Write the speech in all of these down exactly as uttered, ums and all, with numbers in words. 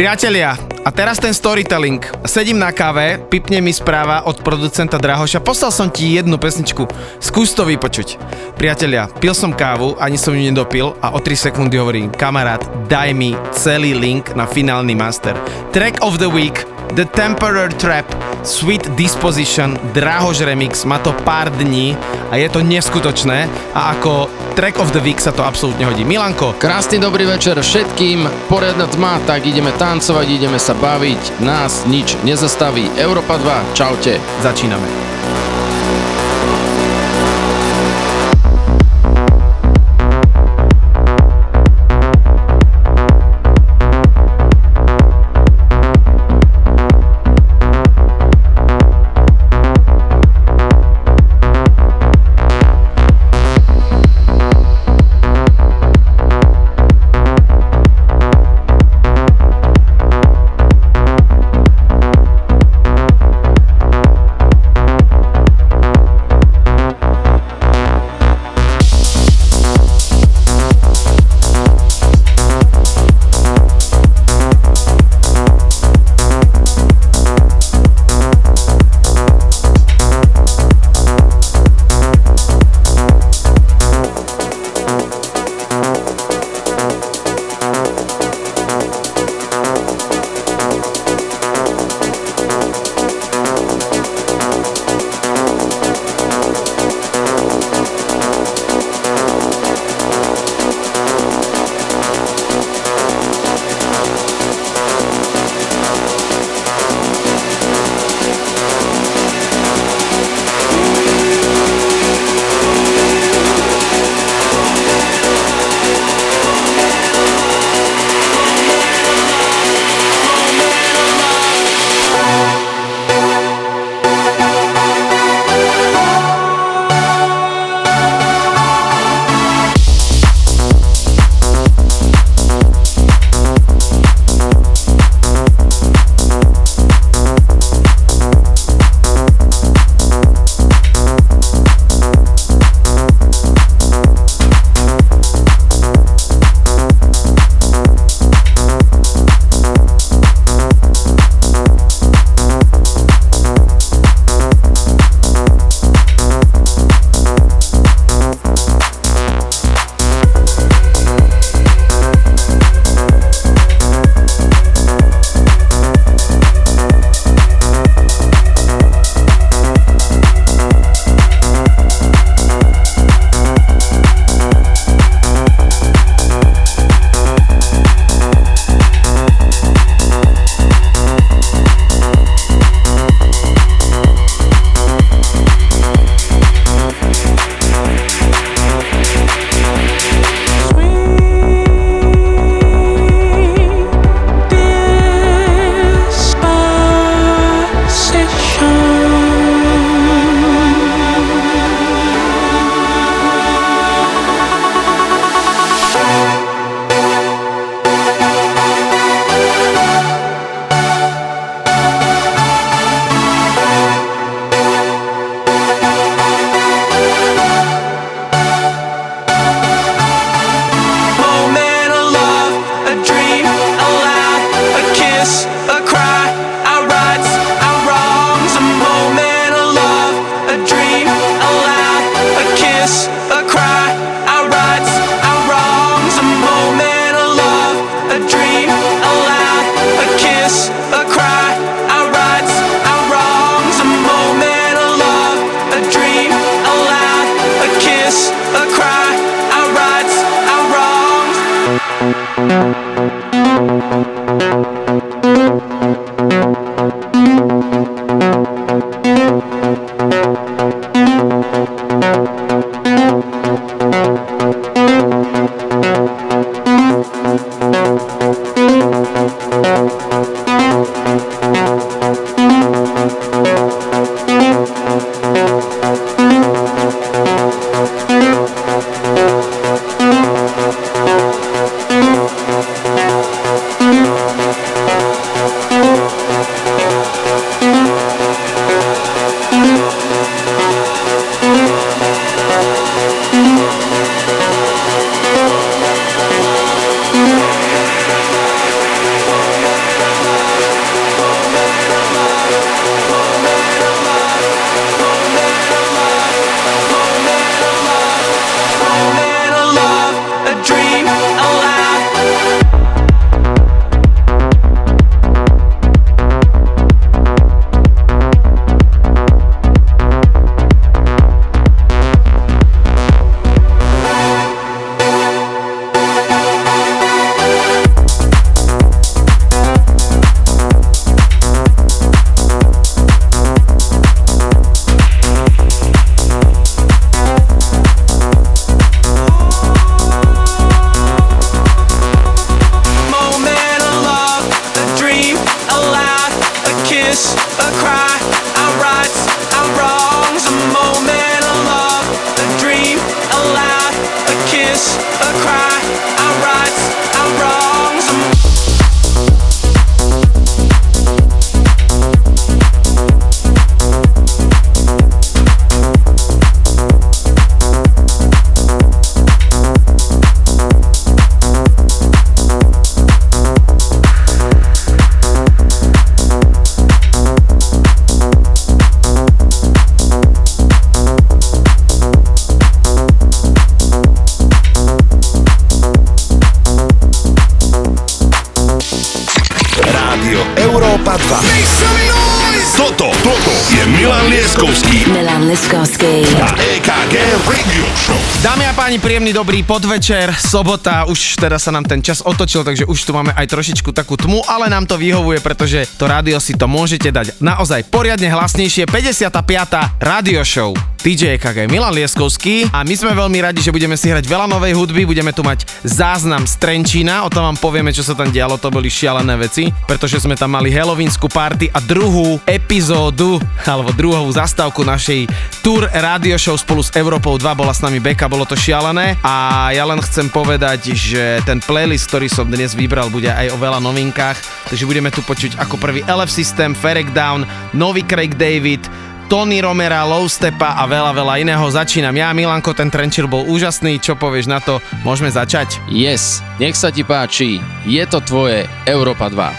Priatelia, a teraz ten storytelling. Sedím na káve, pipne mi správa od producenta Drahoša. Poslal som ti jednu pesničku, skús to vypočuť. Priatelia, pil som kávu, ani som ju nedopil a o tri sekundy hovorím, kamarát, daj mi celý link na finálny master. Track of the week, The Temper Trap, Sweet Disposition, Drahoš remix, má to pár dní a je to neskutočné a ako track of the week sa to absolútne hodí. Milanko. Krásny dobrý večer všetkým, poriadna tma, tak ideme tancovať, ideme sa baviť, nás nič nezastaví. Europa dva, čaute. Začíname. Rádio Európa dva. Toto, toto je Milan Lieskovský. Milan Lieskovský. A é ká gé Radio Show. Dámy a páni, príjemný dobrý podvečer. Sobota, už teda sa nám ten čas otočil, takže už tu máme aj trošičku takú tmu, ale nám to vyhovuje, pretože to rádio si to môžete dať naozaj poriadne hlasnejšie. päťdesiata piata Radio Show. dý džej é ká gé Milan Lieskovský a my sme veľmi radi, že budeme si hrať veľa novej hudby, budeme tu mať záznam z Trenčína, o tom vám povieme, čo sa tam dialo, to boli šialené veci, pretože sme tam mali halloweenskú party a druhú epizódu, alebo druhú zastávku našej Tour Radio Show spolu s Európou dva, bola s nami Beka, bolo to šialené a ja len chcem povedať, že ten playlist, ktorý som dnes vybral, bude aj o veľa novinkách, takže budeme tu počuť ako prvý el ef System, Ferreck Dawn, nový Craig David, Tony Romera, Low Stepa a veľa, veľa iného. Začínam ja, Milanko, ten Trenčín bol úžasný, čo povieš na to? Môžeme začať? Yes, nech sa ti páči, je to tvoje Európa dva.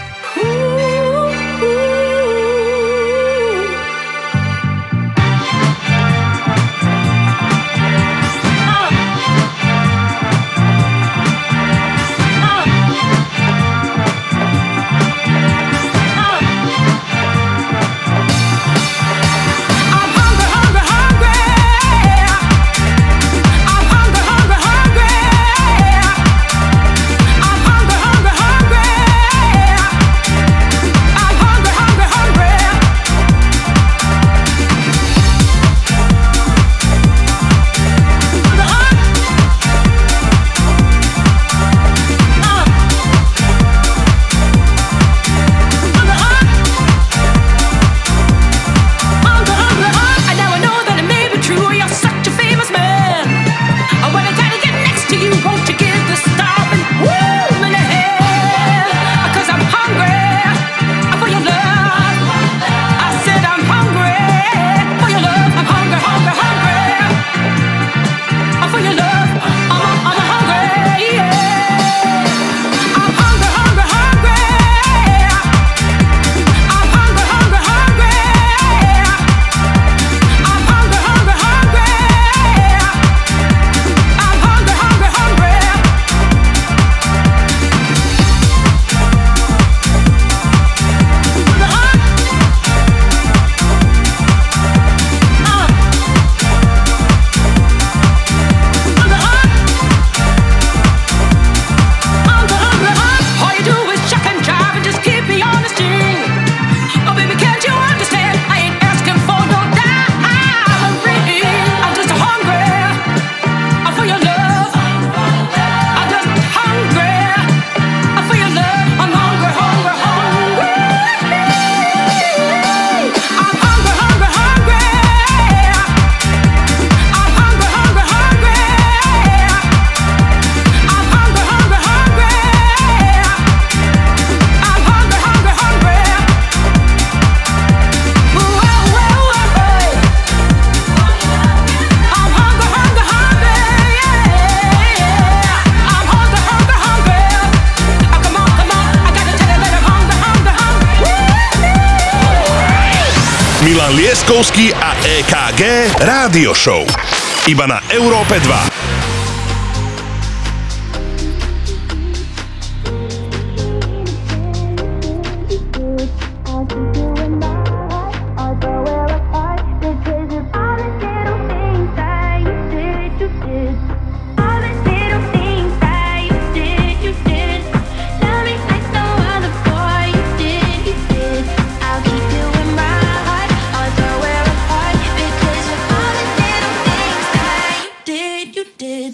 Lieskovský a é ká gé Rádio Show. Iba na Európe dva. Did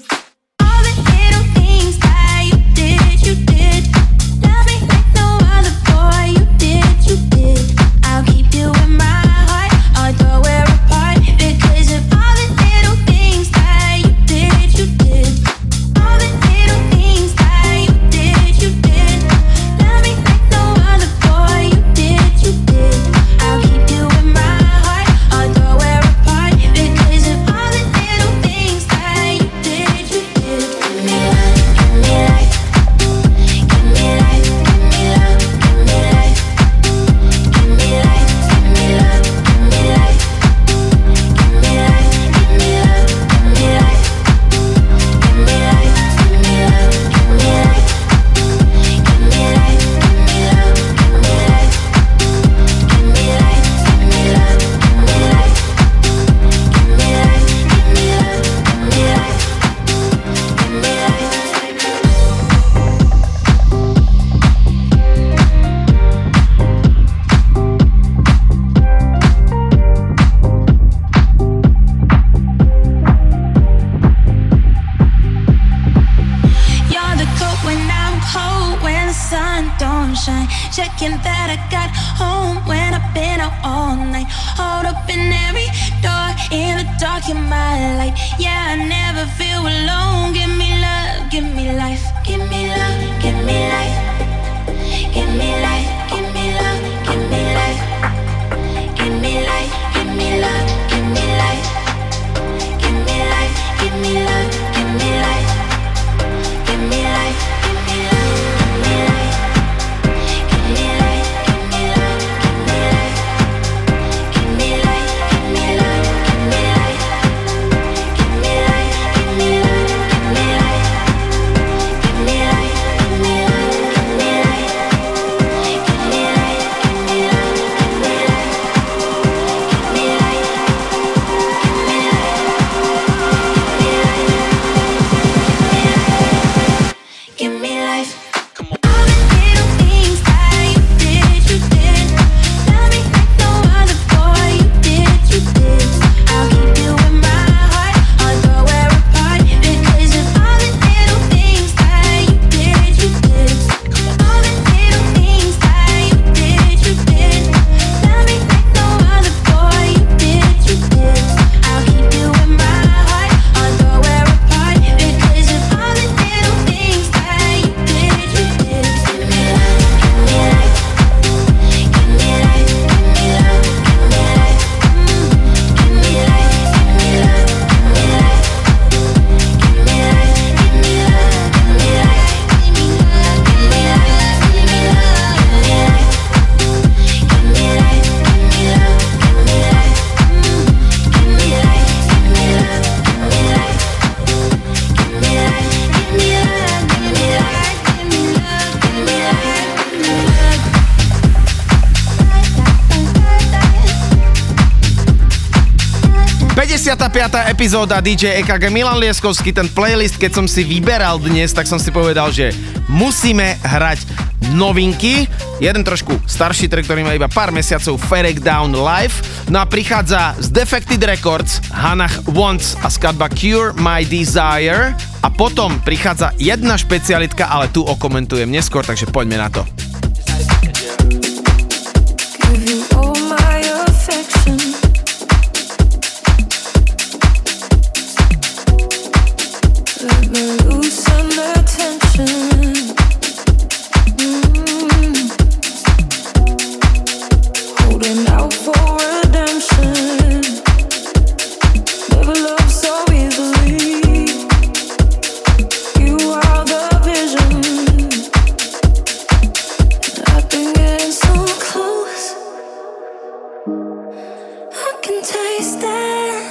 that I got home when I've been out all night. Hold up in every door, in the dark, in my light. Yeah, I never feel alone. Give me love, give me life. Give me love, give me life. Give me life, give me love, give me life. Give me life, give me love, give me life. Give me life, give me love, give me life. Give me life, give me love, give me life. Give me life, give me love, give me life. Give me life, give me love, give me life. Give me life, give me love, give me life. Give me life, give me love, give me life. Give me life, give me love, give me life. Give me life, give me life. Give me life. All the little things that you did, you did. Love me like no other boy. You did, you did. I'll keep you in my heart, although we're apart. Because of all the little things that you did, you did. All the little things that you did, you did. Love me like no other boy. You did, you did. I'll keep you in my heart, although we're apart. Because of all the little things that you did, you did. Give me life, give me life. Give me life, give me love, give me life. Give me life, give me love, give me life. Give me life, give me love, give me life. Give me love, give me life. Give me love, give me life. Give me life, give me love, give me life. Give me life, give me love, give me life. Give me life, give me love, give me life. Give me love, give me life. Give me love. päťdesiata piata epizóda dý džej é ká gé Milan Lieskovský, ten playlist, keď som si vyberal dnes, tak som si povedal, že musíme hrať novinky. Jeden trošku starší track, ktorý má iba pár mesiacov, Ferreck Dawn Live. No a prichádza z Defected Records Hannah Wants a skladba Cure My Desire. A potom prichádza jedna špecialitka, ale tu okomentujem neskôr, takže poďme na to. Give you all my affection. Let me loosen the tension. Mm. Holding out for redemption. Never loved so easily. You are the vision. I've been getting so close. I can taste it.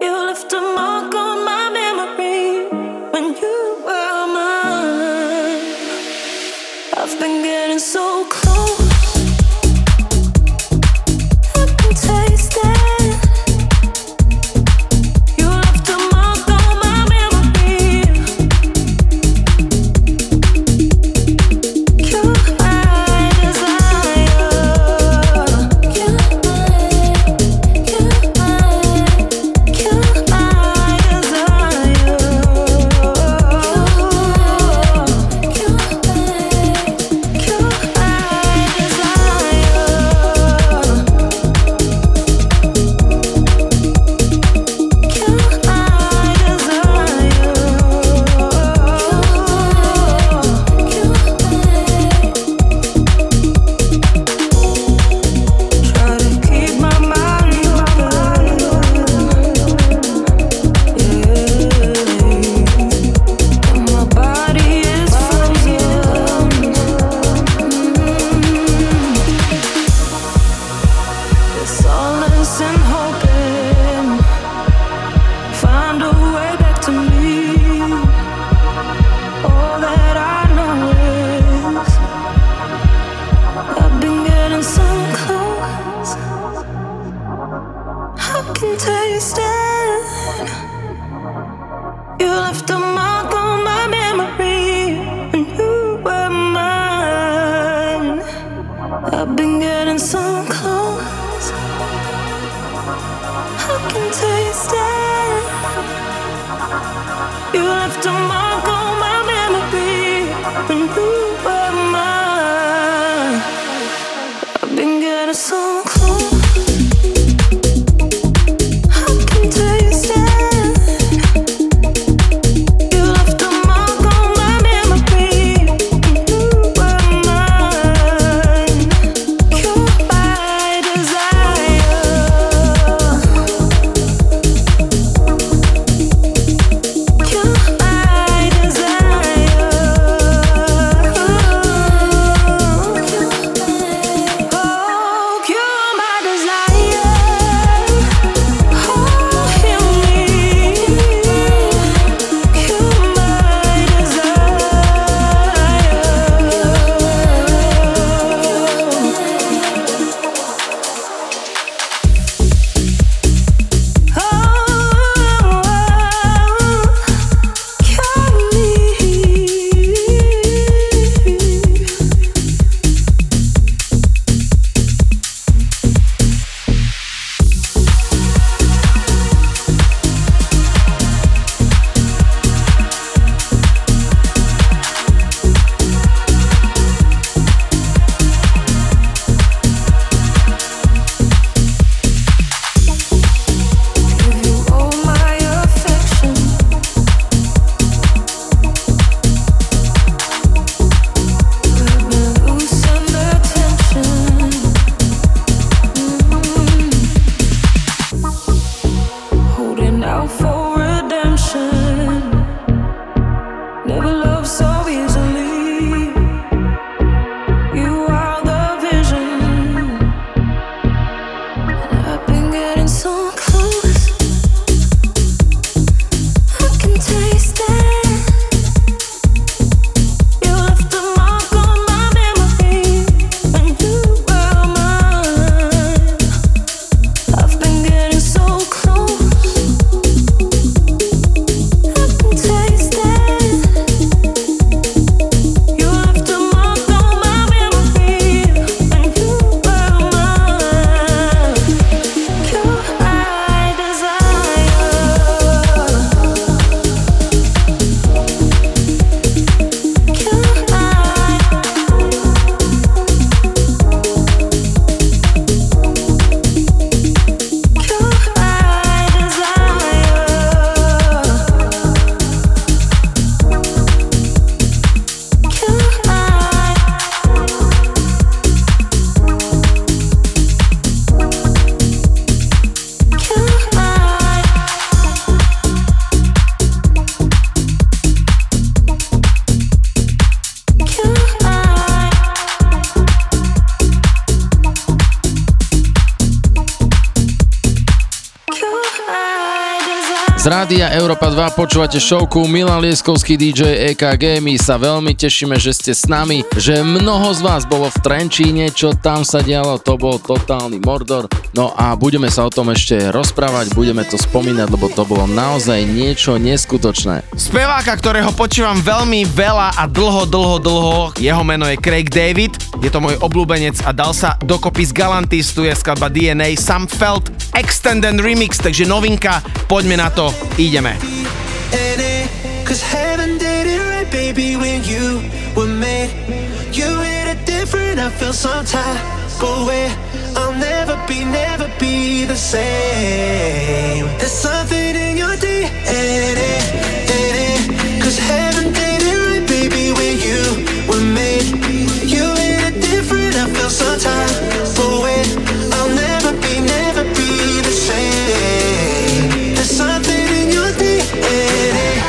You left a mark on my memory when you were mine. I've been getting so close. I can taste it. You left a mark on my memory. Cure my desire. Cure my, cure my, cure my desire. Cure my, cure my desire. Z rádia Europa dva počúvate showku Milan Lieskovský, dý džej é ká gé. My sa veľmi tešíme, že ste s nami, že mnoho z vás bolo v Trenčíne, čo tam sa dialo, to bol totálny mordor. No a budeme sa o tom ešte rozprávať, budeme to spomínať, lebo to bolo naozaj niečo neskutočné. Speváka, ktorého počúvam veľmi veľa a dlho, dlho, dlho, jeho meno je Craig David, je to môj obľúbenec a dal sa dokopy z Galantis, tu je skladba dé en á, Sam Felt, Extended Remix, takže novinka, poďme na to. Ideme. Cause heaven did it right, baby, when you were made. You hit it different, I feel some type of way. I'll never be, never be the same. There's something in your dé en á, dé en á. Cause heaven did it right, baby, when you were made. You hit it different, I feel some type of way. I'll never be, never be the same. There's something in your dé en á.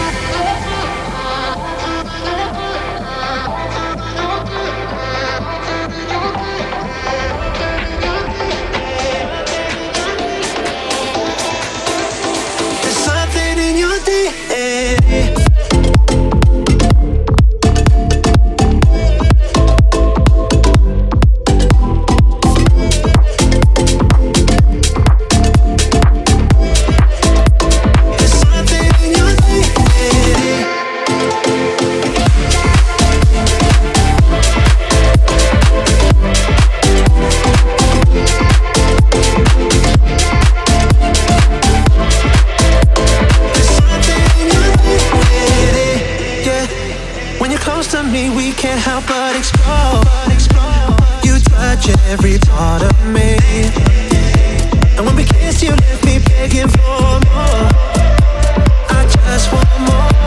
Can't help but explore. You touch every part of me, and when we kiss, you left me begging for more. I just want more.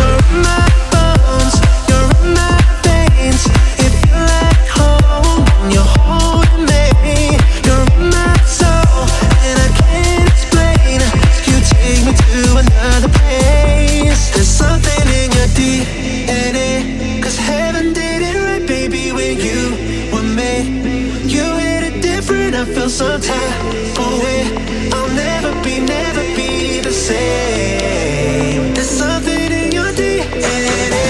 You're in my bones, you're in my veins. It feels like home when you're holding me. You're in my soul, and I can't explain. You take me to another place. There's something in your dé en á. Heaven did it right, baby, when you were made. You hit it different, I feel so tired. Oh wait, I'll never be, never be the same. There's something in your dé en á.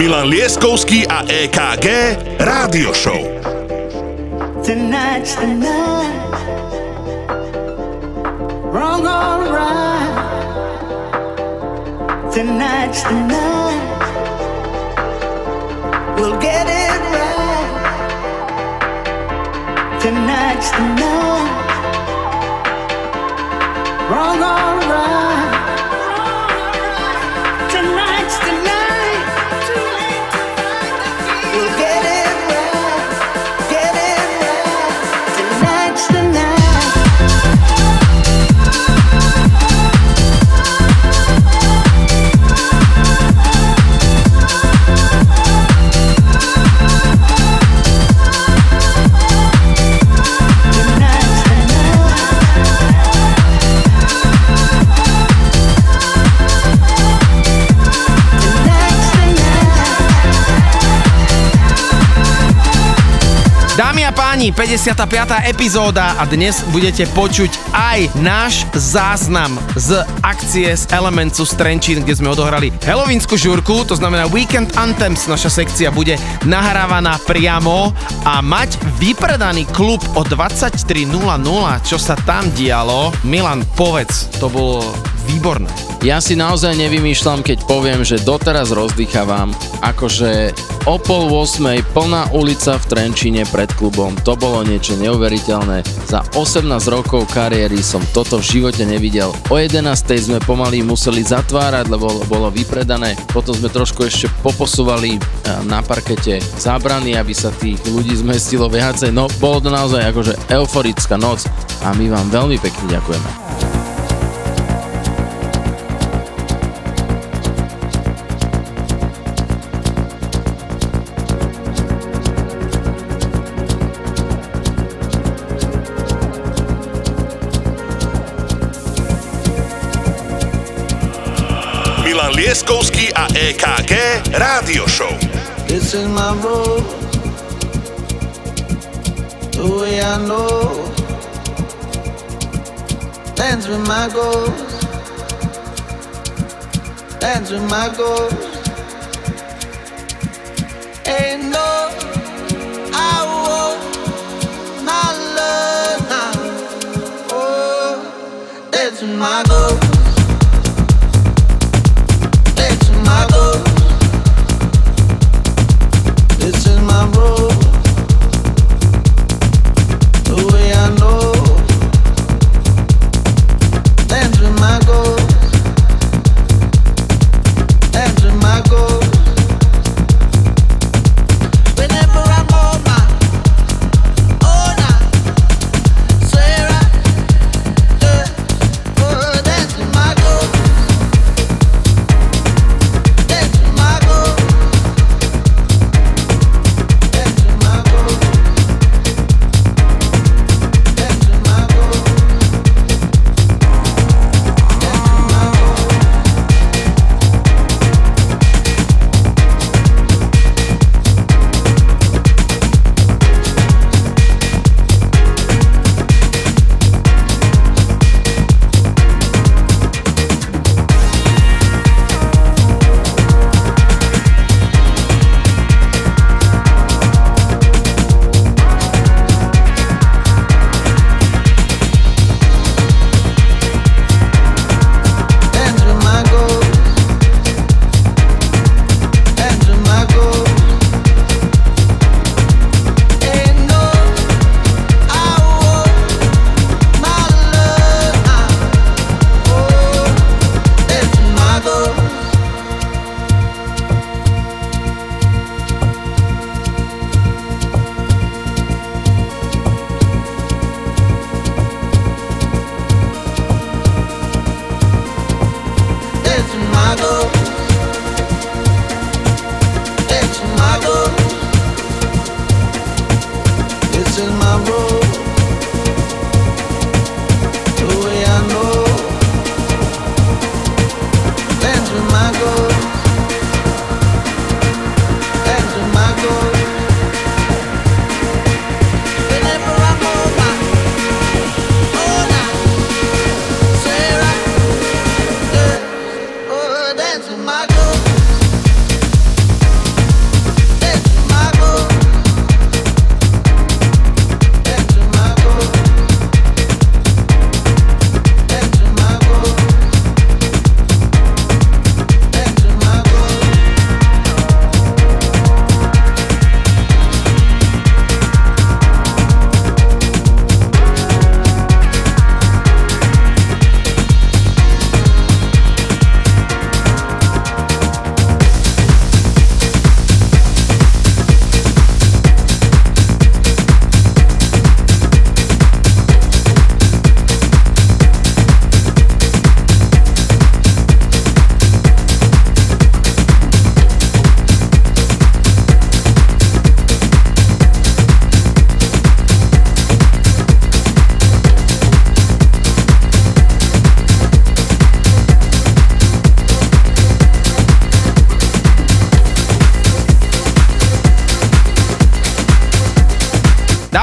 Milan Lieskovský a é ká gé Rádio Show. Tonight's the night. Wrong or right. Tonight's the night. We'll get it right. Tonight's the night. Wrong or right. Tonight's the night. We'll get it right. Get it right. Tonight's the night. päťdesiata piata epizóda a dnes budete počuť aj náš záznam z akcie z Elementsu z Trenčín, kde sme odohrali halloweensku žurku, to znamená Weekend Anthems. Naša sekcia bude nahrávaná priamo a mať vypredaný klub o dvadsaťtri nula nula, čo sa tam dialo. Milan, povedz, to bolo výborné. Ja si naozaj nevymýšľam, keď poviem, že doteraz rozdýchavam, akože o pol ôsmej plná ulica v Trenčíne pred klubom. To bolo niečo neuveriteľné. Za osemnásť rokov kariéry som toto v živote nevidel. O jedenástej sme pomaly museli zatvárať, lebo bolo vypredané. Potom sme trošku ešte poposúvali na parkete zábrany, aby sa tých ľudí zmestilo viacej. No, bolo to naozaj akože euforická noc a my vám veľmi pekne ďakujeme. Lieskovský a é ká gé Rádio Show. This is my road, the way I know, dance with my goals, dance with my goals, ain't no, I want my love now, oh, dance with my goals. This is my road, the way I know, dance with my goals, dance with my goals. Whenever I'm on my own, I swear I, uh, oh, dance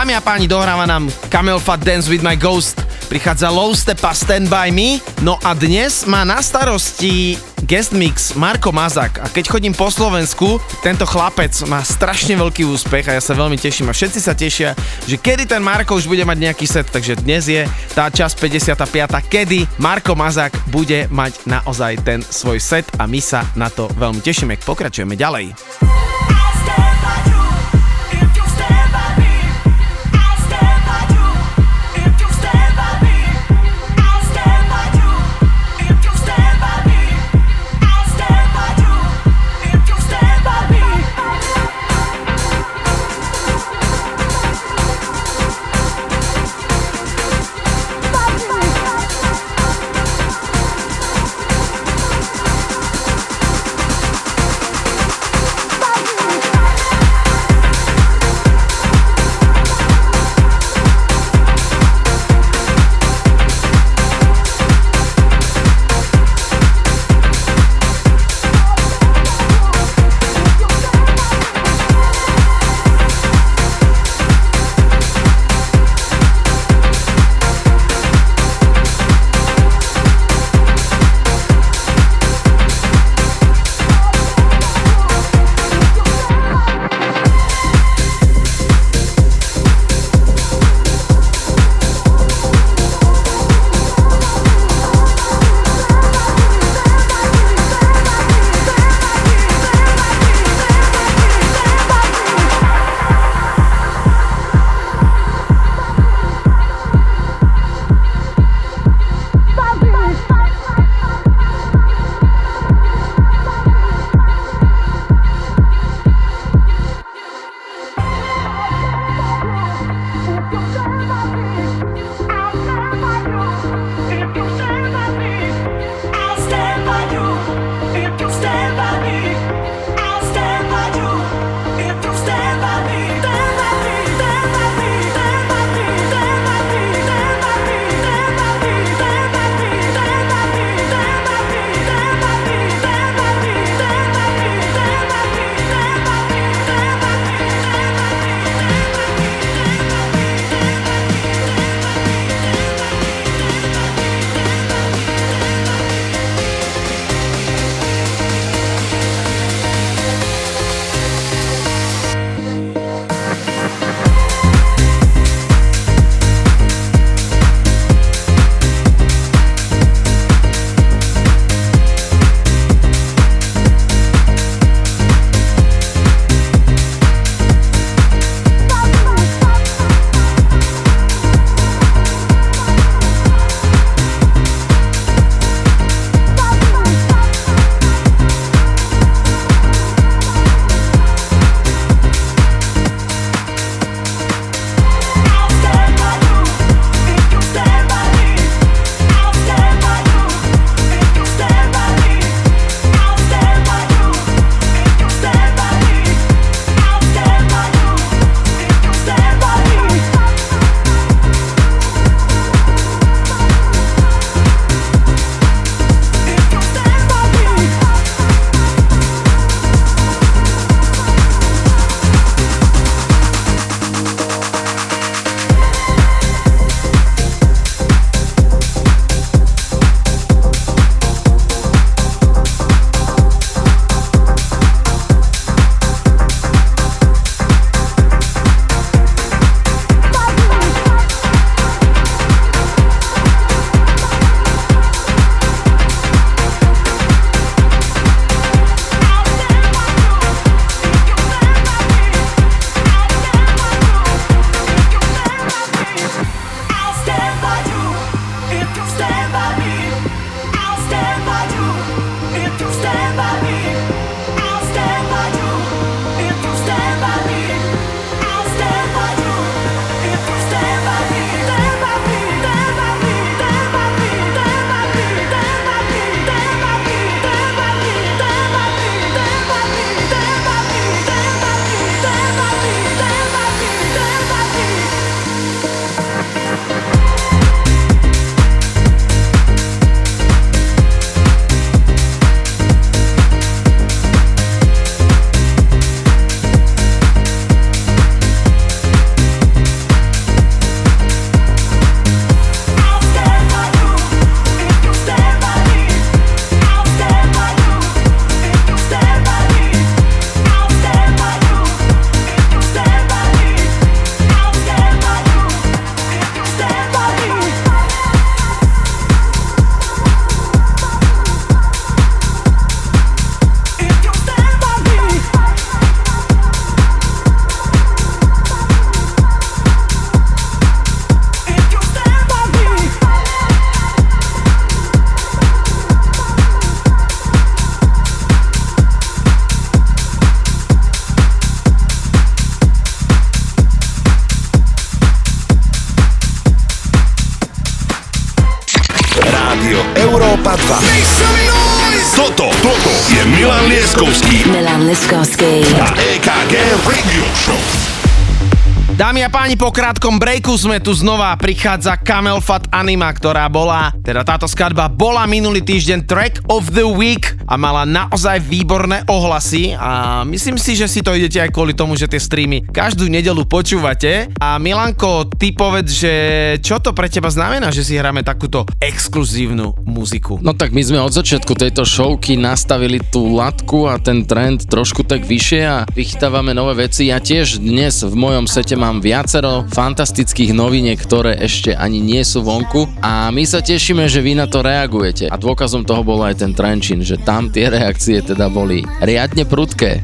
Dámy a páni, dohráva nám Camelphat Dance with my Ghost. Prichádza Low Step a Stand by me. No a dnes má na starosti guest mix Marko Mazak. A keď chodím po Slovensku, tento chlapec má strašne veľký úspech a ja sa veľmi teším a všetci sa tešia, že kedy ten Marko už bude mať nejaký set. Takže dnes je tá časť päťdesiatpäť, kedy Marko Mazak bude mať naozaj ten svoj set a my sa na to veľmi tešíme. Pokračujeme ďalej. Europa dva. Toto, toto je Milan Lieskovský. Milan Lieskovský. A é ká gé Radio Show. Dámy a páni, po krátkom breaku sme tu znova, prichádza Camelphat Anima, ktorá bola, teda táto skladba bola minulý týždeň Track of the Week a mala naozaj výborné ohlasy a myslím si, že si to idete aj kvôli tomu, že tie streamy každú nedeľu počúvate. A Milanko, ty povedz, že čo to pre teba znamená, že si hráme takúto exkluzívnu muziku? No tak my sme od začiatku tejto showky nastavili tú latku a ten trend trošku tak vyššie a vychytávame nové veci. Ja tiež dnes v mojom sete mám Mám viacero fantastických noviniek, ktoré ešte ani nie sú vonku a my sa tešíme, že vy na to reagujete. A dôkazom toho bol aj ten Trenčín, že tam tie reakcie teda boli riadne prudké.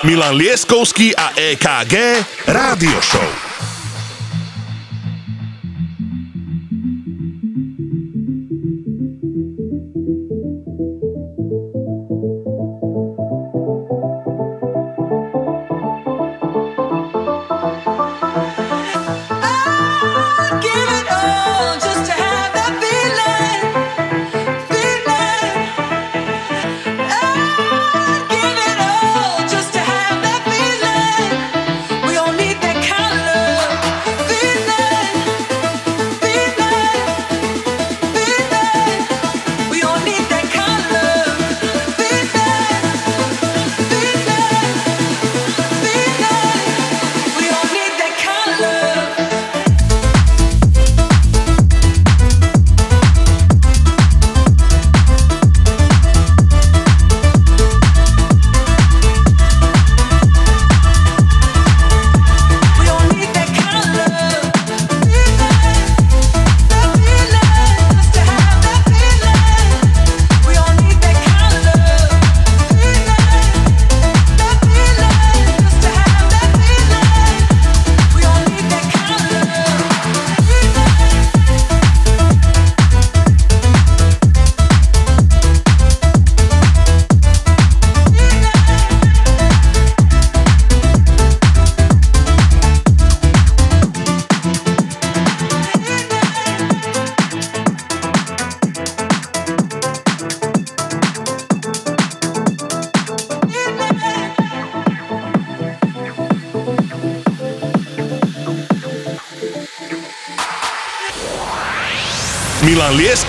Milan Lieskovský a é ká gé Rádio Show. Milan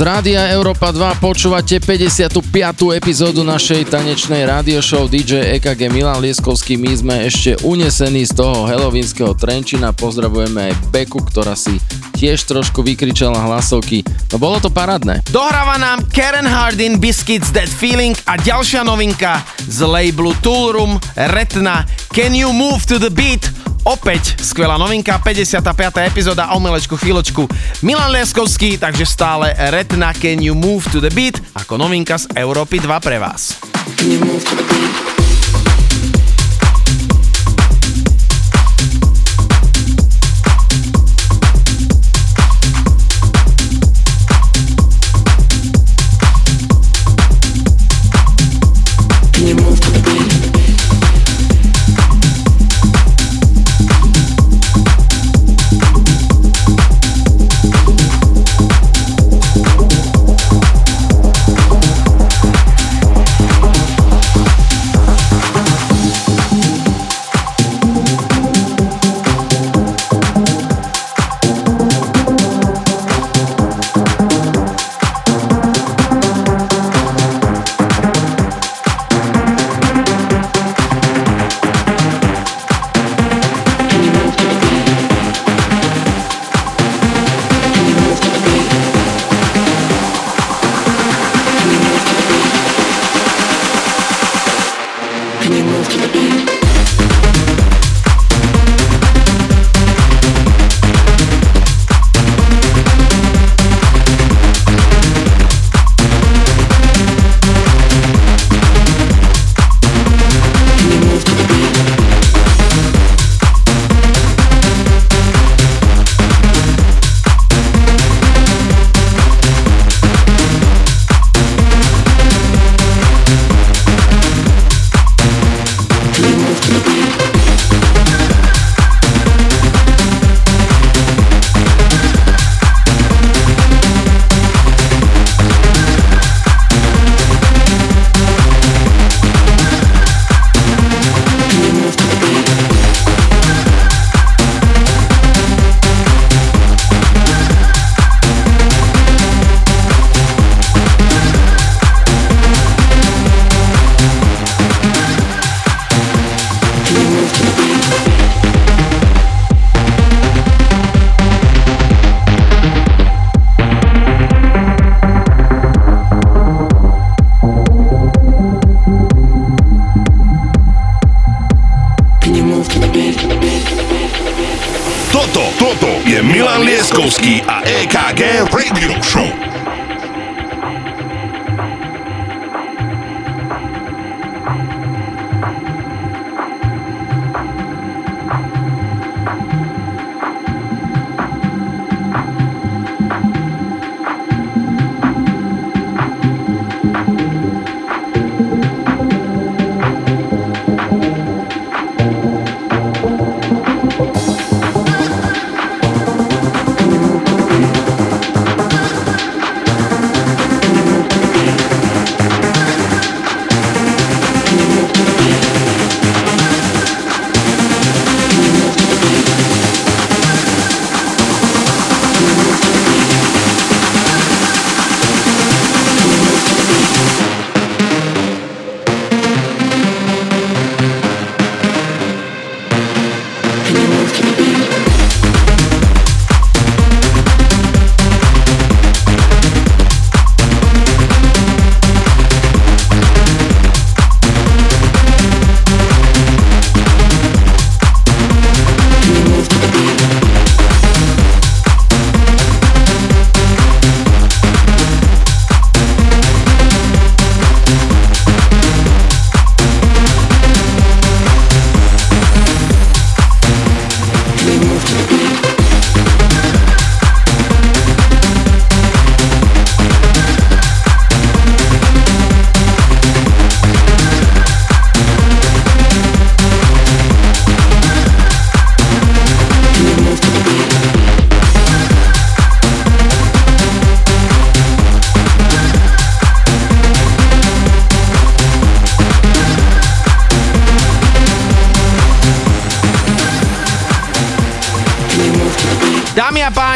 Z Rádia Európa dva počúvate päťdesiatu piatu epizódu našej tanečnej radioshow dý džej é ká gé Milan Lieskovský. My sme ešte unesení z toho helovínskeho Trenčina. Pozdravujeme aj Beku, ktorá si tiež trošku vykričala hlasovky. No bolo to parádne. Dohráva nám Karen Hardin, Biscuits, That Feeling a ďalšia novinka z labelu Toolroom, Retina, Can You Move to the Beat? Opäť skvelá novinka, päťdesiata piata epizóda, o milečku chvíľočku Milan Lieskovský, takže stále Retina, Can You Move to the Beat, ako novinka z Európy dva pre vás. Can you move to the beat? Lieskovský a é ká gé Radio Show.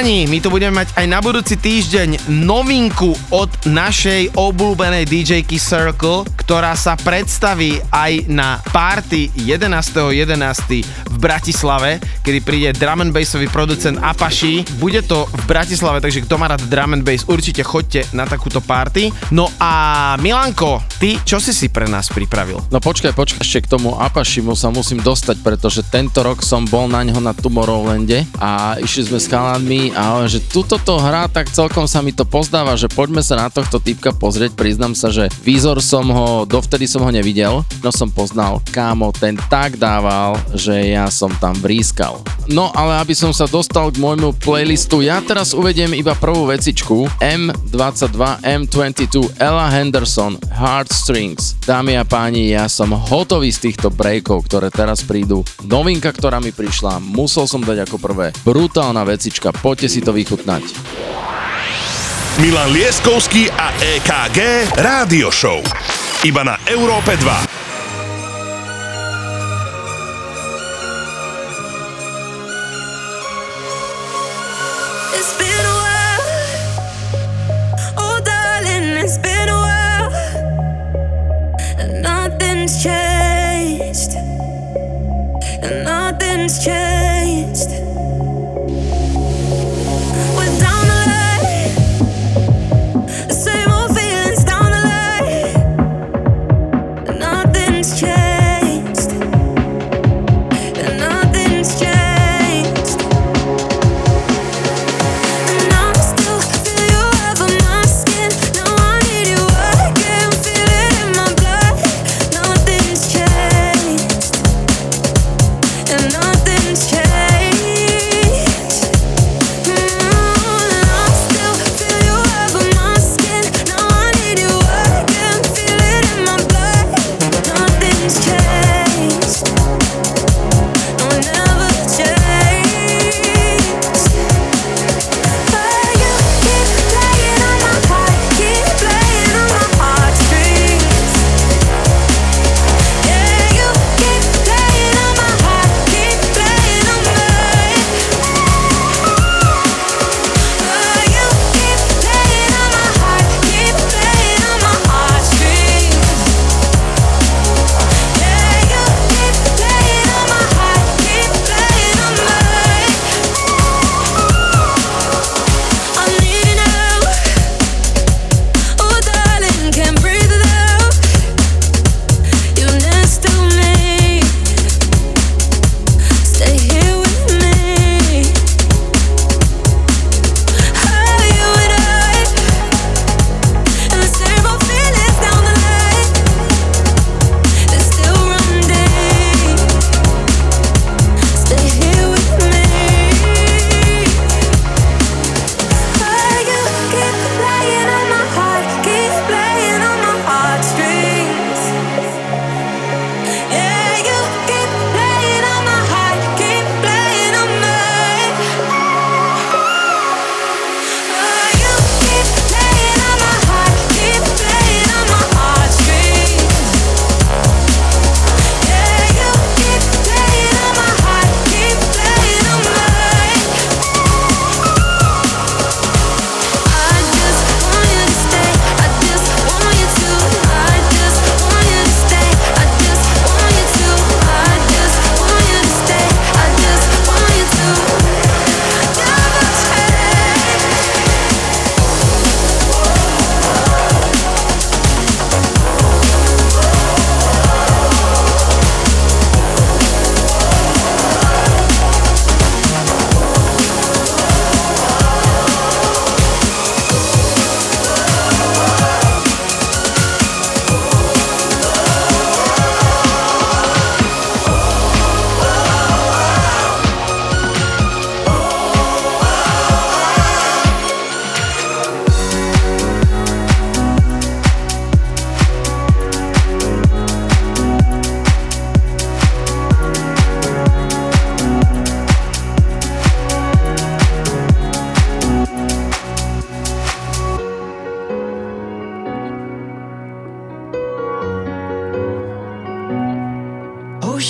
My tu budeme mať aj na budúci týždeň novinku od našej obľúbenej dí džejky Circle, ktorá sa predstaví aj na party jedenásteho jedenásteho v Bratislave, kedy príde drum and bassový producent Apashe. Bude to v Bratislave, takže kto má rád drum and bass, určite choďte na takúto party. No a Milanko, ty čo si si pre nás pripravil? No počkaj, počkaj, ešte k tomu Apashimu sa musím dostať, pretože tento rok som bol na ňo na Tomorrowlande a išli sme s chalanmi a že tuto to hrá, tak celkom sa mi to pozdáva, že poďme sa na tohto typka pozrieť. Priznám sa, že výzor som ho, dovtedy som ho nevidel, no som poznal, kámo, ten tak dával, že ja som tam vrískal. No ale aby som sa dostal k môjmu playlistu, ja teraz uvediem iba prvú vecičku, em dvadsaťdva, em dvadsaťdva, Ella Henderson, Heartstrings. Dámy a páni, ja som hotový z týchto breakov, ktoré teraz prídu. Novinka, ktorá mi prišla, musel som dať ako prvé. Brutálna vecička, poďte si to vychutnať. Milan Lieskovský a é ká gé Rádio Show. Iba na Európe dva. You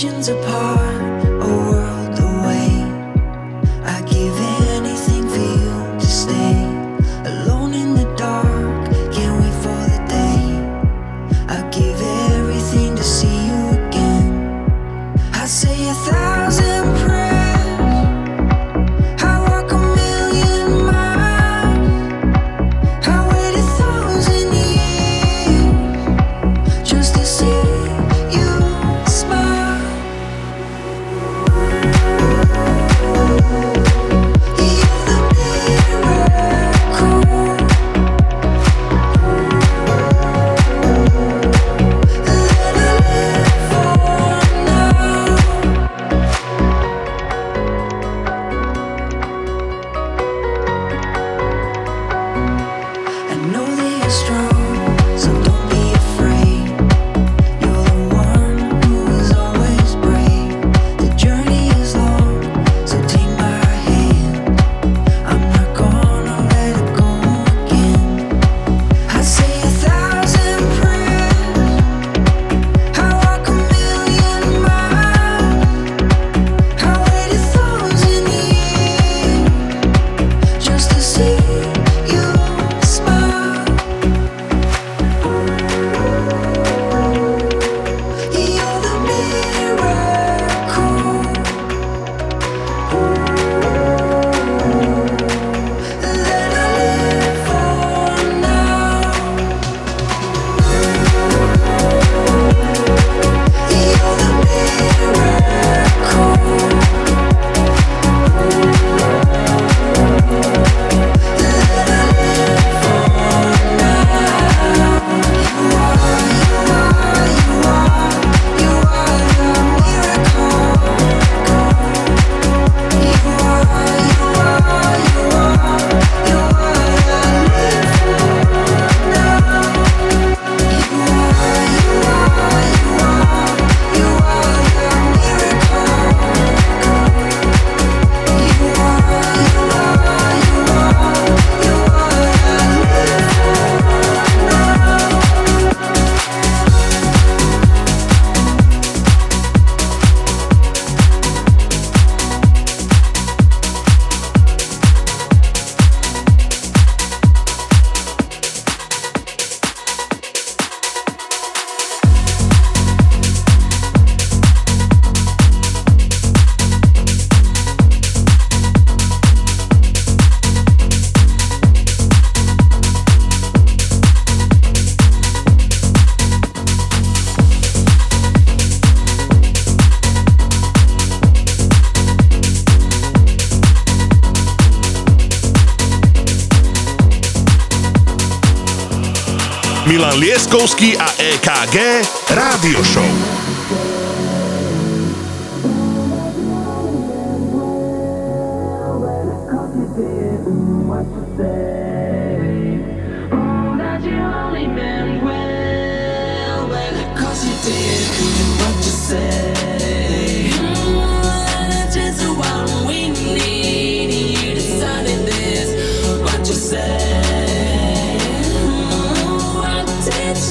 oceans apart, a world away. I'd give anything for you to stay. Alone in the dark, can't wait for the day. I'd give everything to see you again. I'd say a thousand prayers. Milan Lieskovský a é ká gé Rádio Show.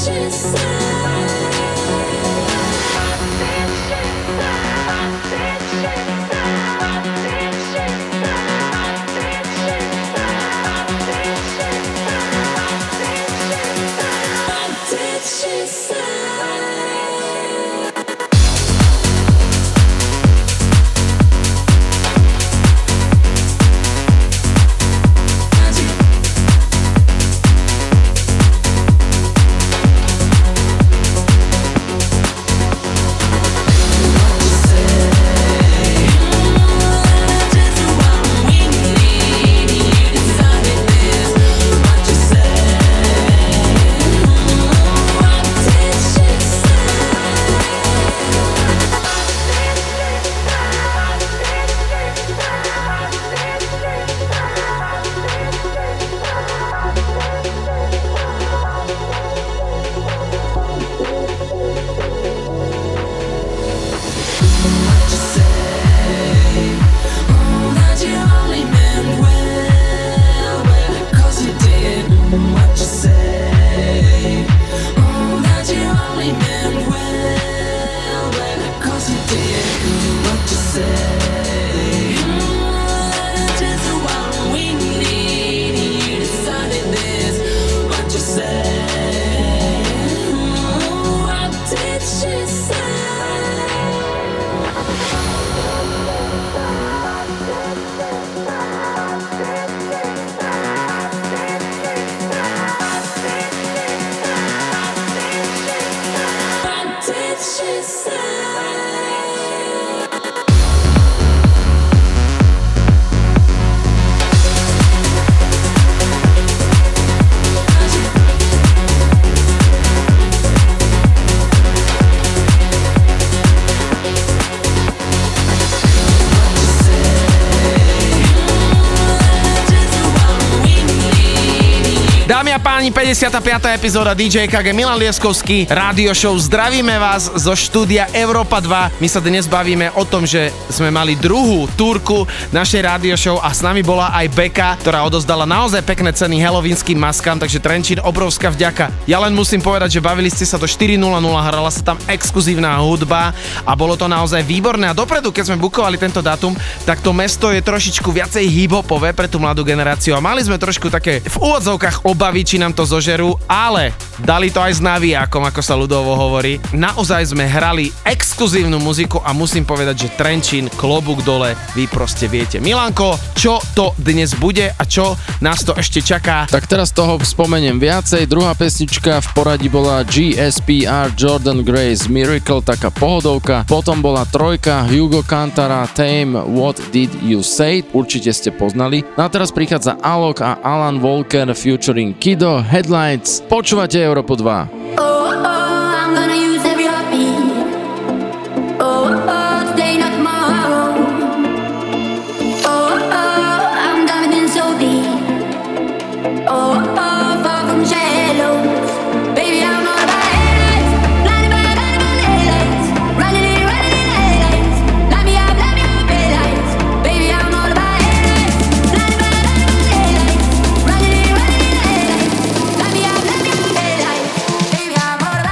Shit, chalani, päťdesiata piata epizóda dý džej é ká gé, Milan Lieskovský, rádio show. Zdravíme vás zo štúdia Europa dva. My sa dnes bavíme o tom, že sme mali druhú túrku našej rádio show a s nami bola aj Beka, ktorá odozdala naozaj pekné ceny halloweenským maskám, takže Trenčín, obrovská vďaka. Ja len musím povedať, že bavili ste sa do štyri nula nula, hrala sa tam exkluzívna hudba a bolo to naozaj výborné. A dopredu, keď sme bukovali tento dátum, tak to mesto je trošičku viacej hip-hopové pre tú mladú generáciu a mali sme trošku také v úvodzovkách obavy, či nám to zožerú, ale dali to aj s navijákom, ako sa ľudovo hovorí. Naozaj sme hrali exkluzívnu muziku a musím povedať, že Trenčín, klobúk dole, vy proste viete. Milanko, čo to dnes bude a čo nás to ešte čaká? Tak teraz toho spomeniem viacej. Druhá pesnička v poradí bola gé es pé er Jordan Grace Miracle, taká pohodovka. Potom bola trojka Hugo Cantara Tame What Did You Say, určite ste poznali. No a teraz prichádza Alok a Alan Walker featuring Kido, Headlights. Počúvate Európu dva. Oh, oh, I'm gonna use every heartbeat. Oh, oh, today not tomorrow. Oh, oh, I'm diving in so deep. Oh, oh, far from shallows. Baby, I'm all about headlights. Blinded by, blinded by headlights. Running in, running in headlights. Light me up, light me up headlights. Baby, I'm all about headlights. Blinded by, blinded by headlights. Running in, running in headlights. Light me up, light me up headlights. Baby, I'm all about.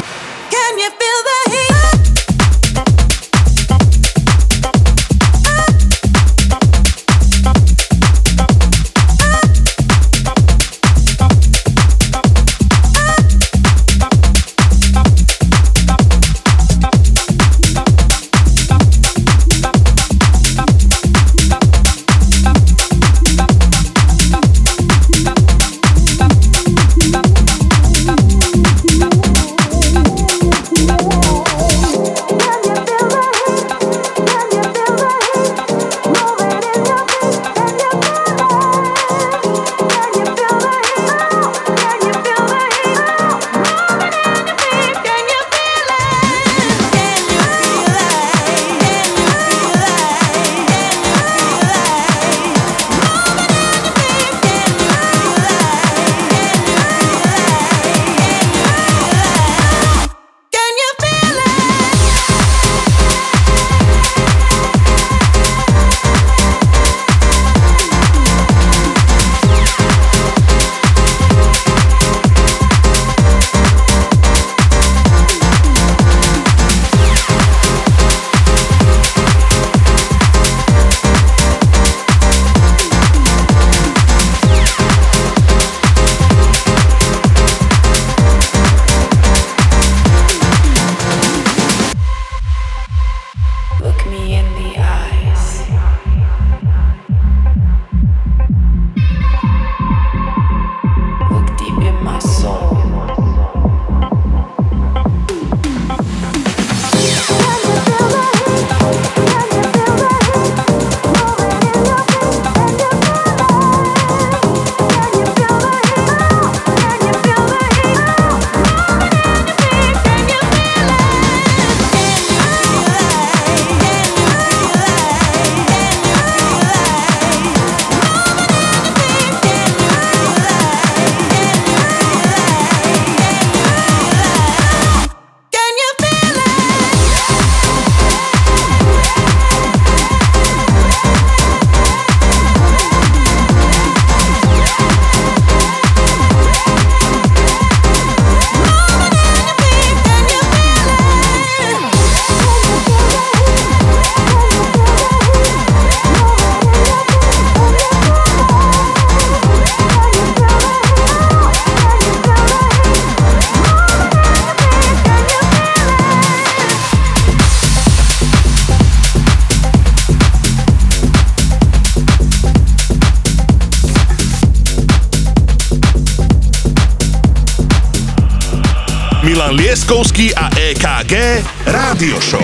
Milan Lieskovský a é ká gé Rádio Show.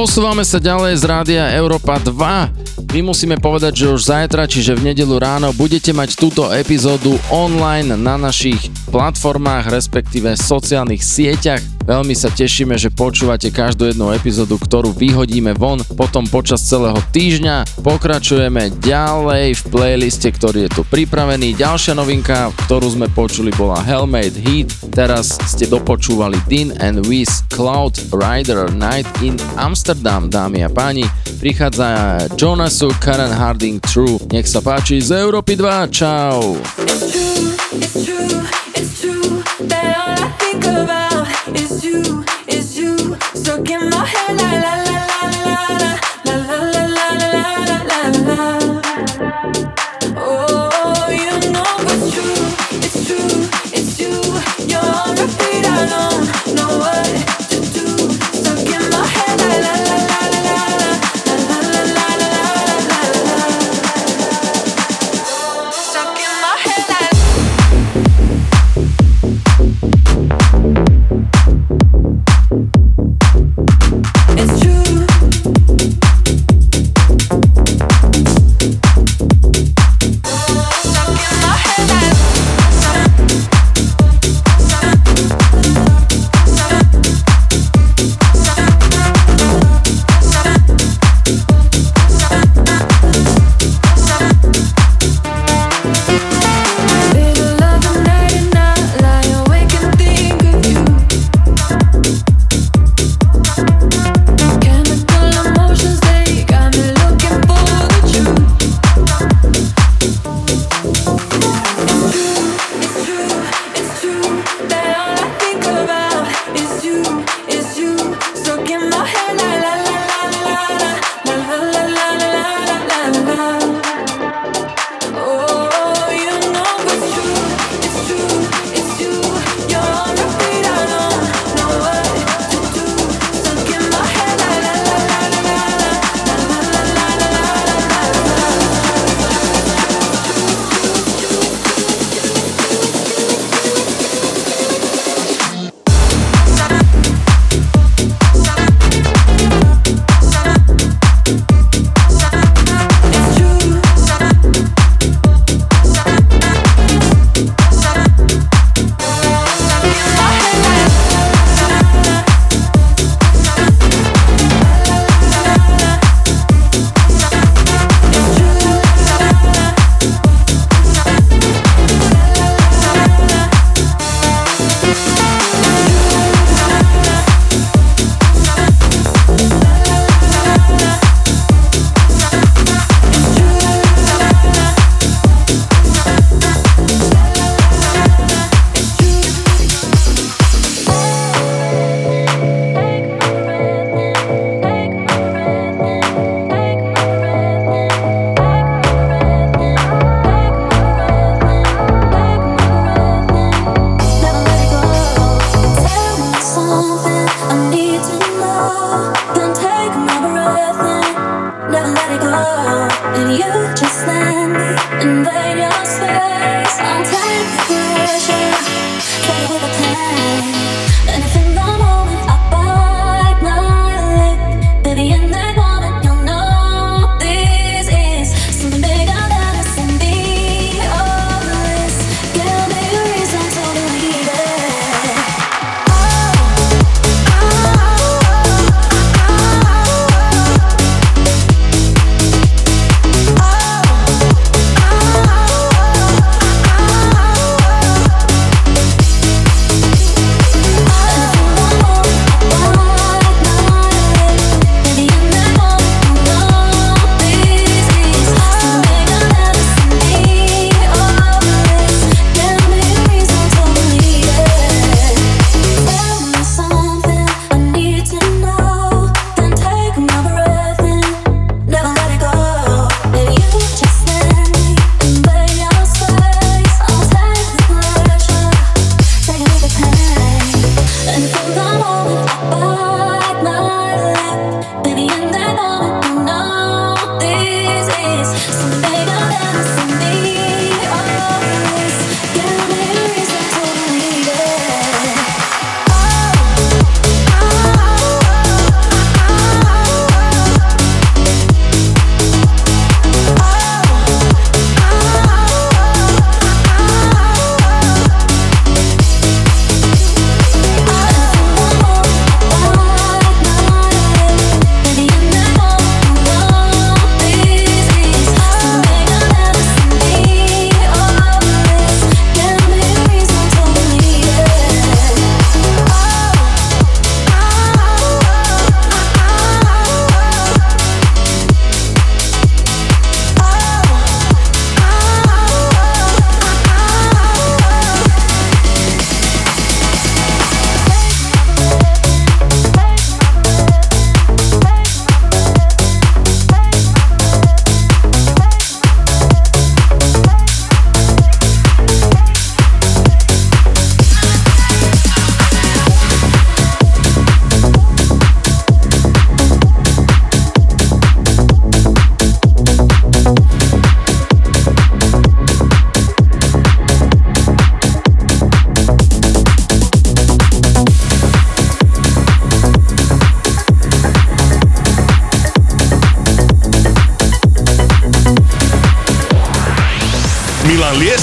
Posúvame sa ďalej z rádia Europa dva. My musíme povedať, že už zajtra, čiže v nedeľu ráno, budete mať túto epizódu online na našich platformách, respektíve sociálnych sieťach. Veľmi sa tešíme, že počúvate každú jednu epizódu, ktorú vyhodíme von. Potom počas celého týždňa pokračujeme ďalej v playliste, ktorý je tu pripravený. Ďalšia novinka, ktorú sme počuli, bola Hellmade Heat. Teraz ste dopočúvali Din and Wiz Cloud Rider Night in Amsterdam, dámy a páni. Prichádza Jonasu Karen Harding True. Nech sa páči z Európy dva. Čau! It's true, it's true, it's true that all I think about is you, is you, stuck in my head, la la la la la la la la la la la. Oh, you know it's true, it's true, it's you, you're on repeat, I don't know what to do, stuck in my head, la la la la la la la la la la la la. Stuck in my head, la.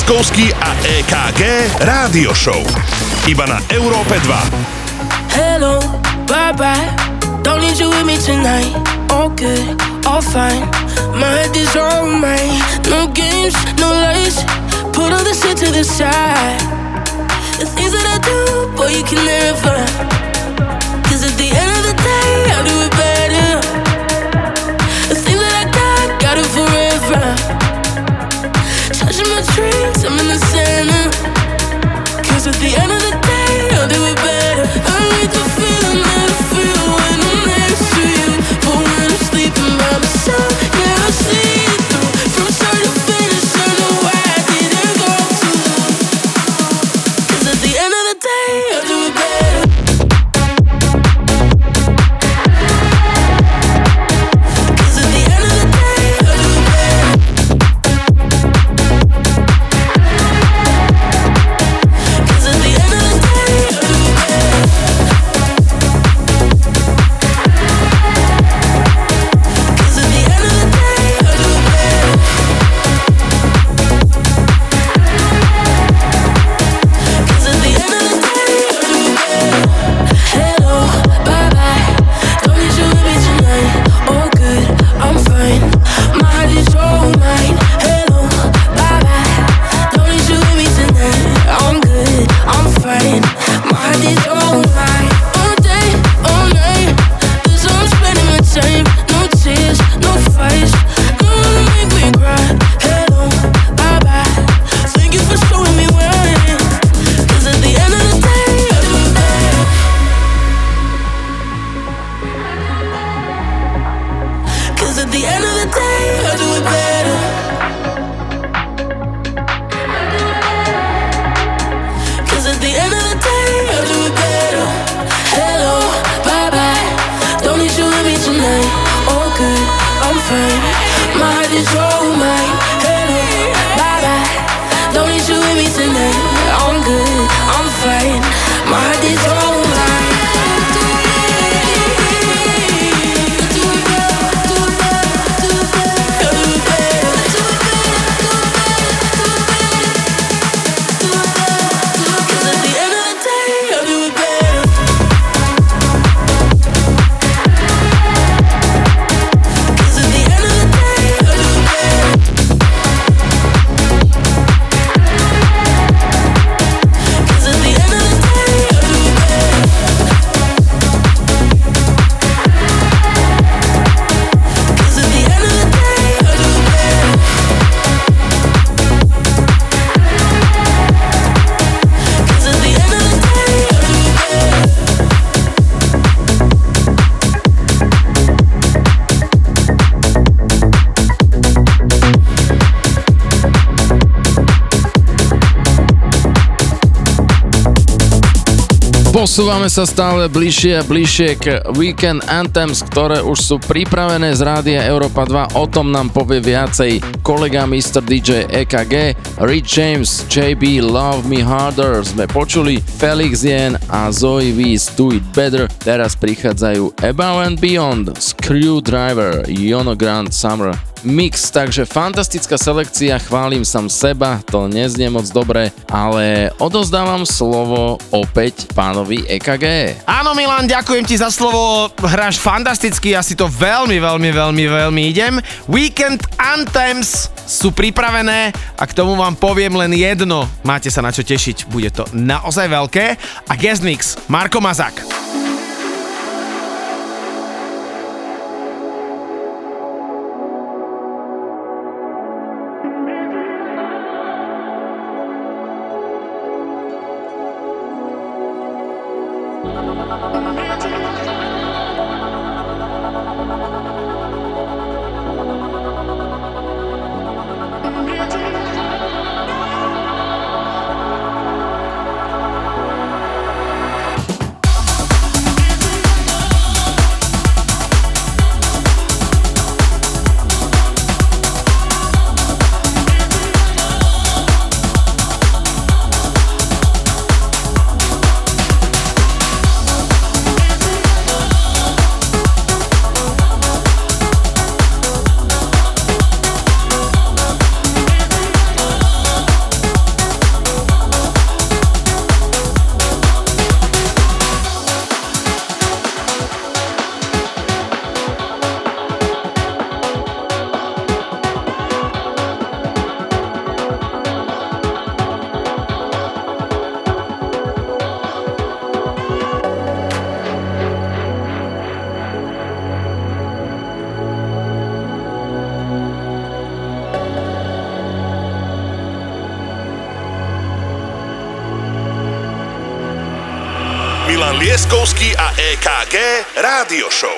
Lieskovský a é ká gé Rádio Show. Iba na Európe dva. Hello, bye-bye, don't need you with me tonight. All good, all fine, my head is all mine. No games, no lies, put all the shit to the side. The things that I do, boy, you can never. Cause at the end of the day, I'll do it better. The things that I got, got it forever. Touching my dreams, I'm in the center. Cause at the end of the day, I'll do it better. I need the feeling that I feel when I'm next to you. But when I'm sleeping by myself, yeah, I see it through. From start to finish, I know why I didn't go too long. Cause at the end of the day, I'll do it better. Posúvame sa stále bližšie a bližšie k Weekend Anthems, ktoré už sú pripravené z rádia Europa dva. O tom nám povie viacej kolega mister dý džej é ká gé, Rich James, jé bé, Love Me Harder, sme počuli, Felix Yen a Zoe Wees, Do It Better. Teraz prichádzajú Above and Beyond, Screwdriver, Jono Grand Summer Mix, takže fantastická selekcia, chválim sám seba, to neznie moc dobre, ale odozdávam slovo opäť pánovi é ká gé. Áno Milan, ďakujem ti za slovo, hráš fantasticky, ja si to veľmi, veľmi, veľmi, veľmi idem. Weekend Anthems sú pripravené a k tomu vám poviem len jedno, máte sa na čo tešiť, bude to naozaj veľké. A guest mix, Marko Mazak. Milan Lieskovský a é ká gé Rádio Show.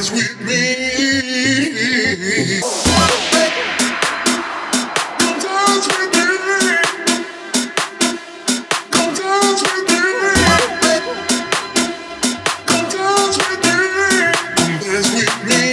dance with me. Come dance with me. Come dance with me. Come dance with me. Come dance with me.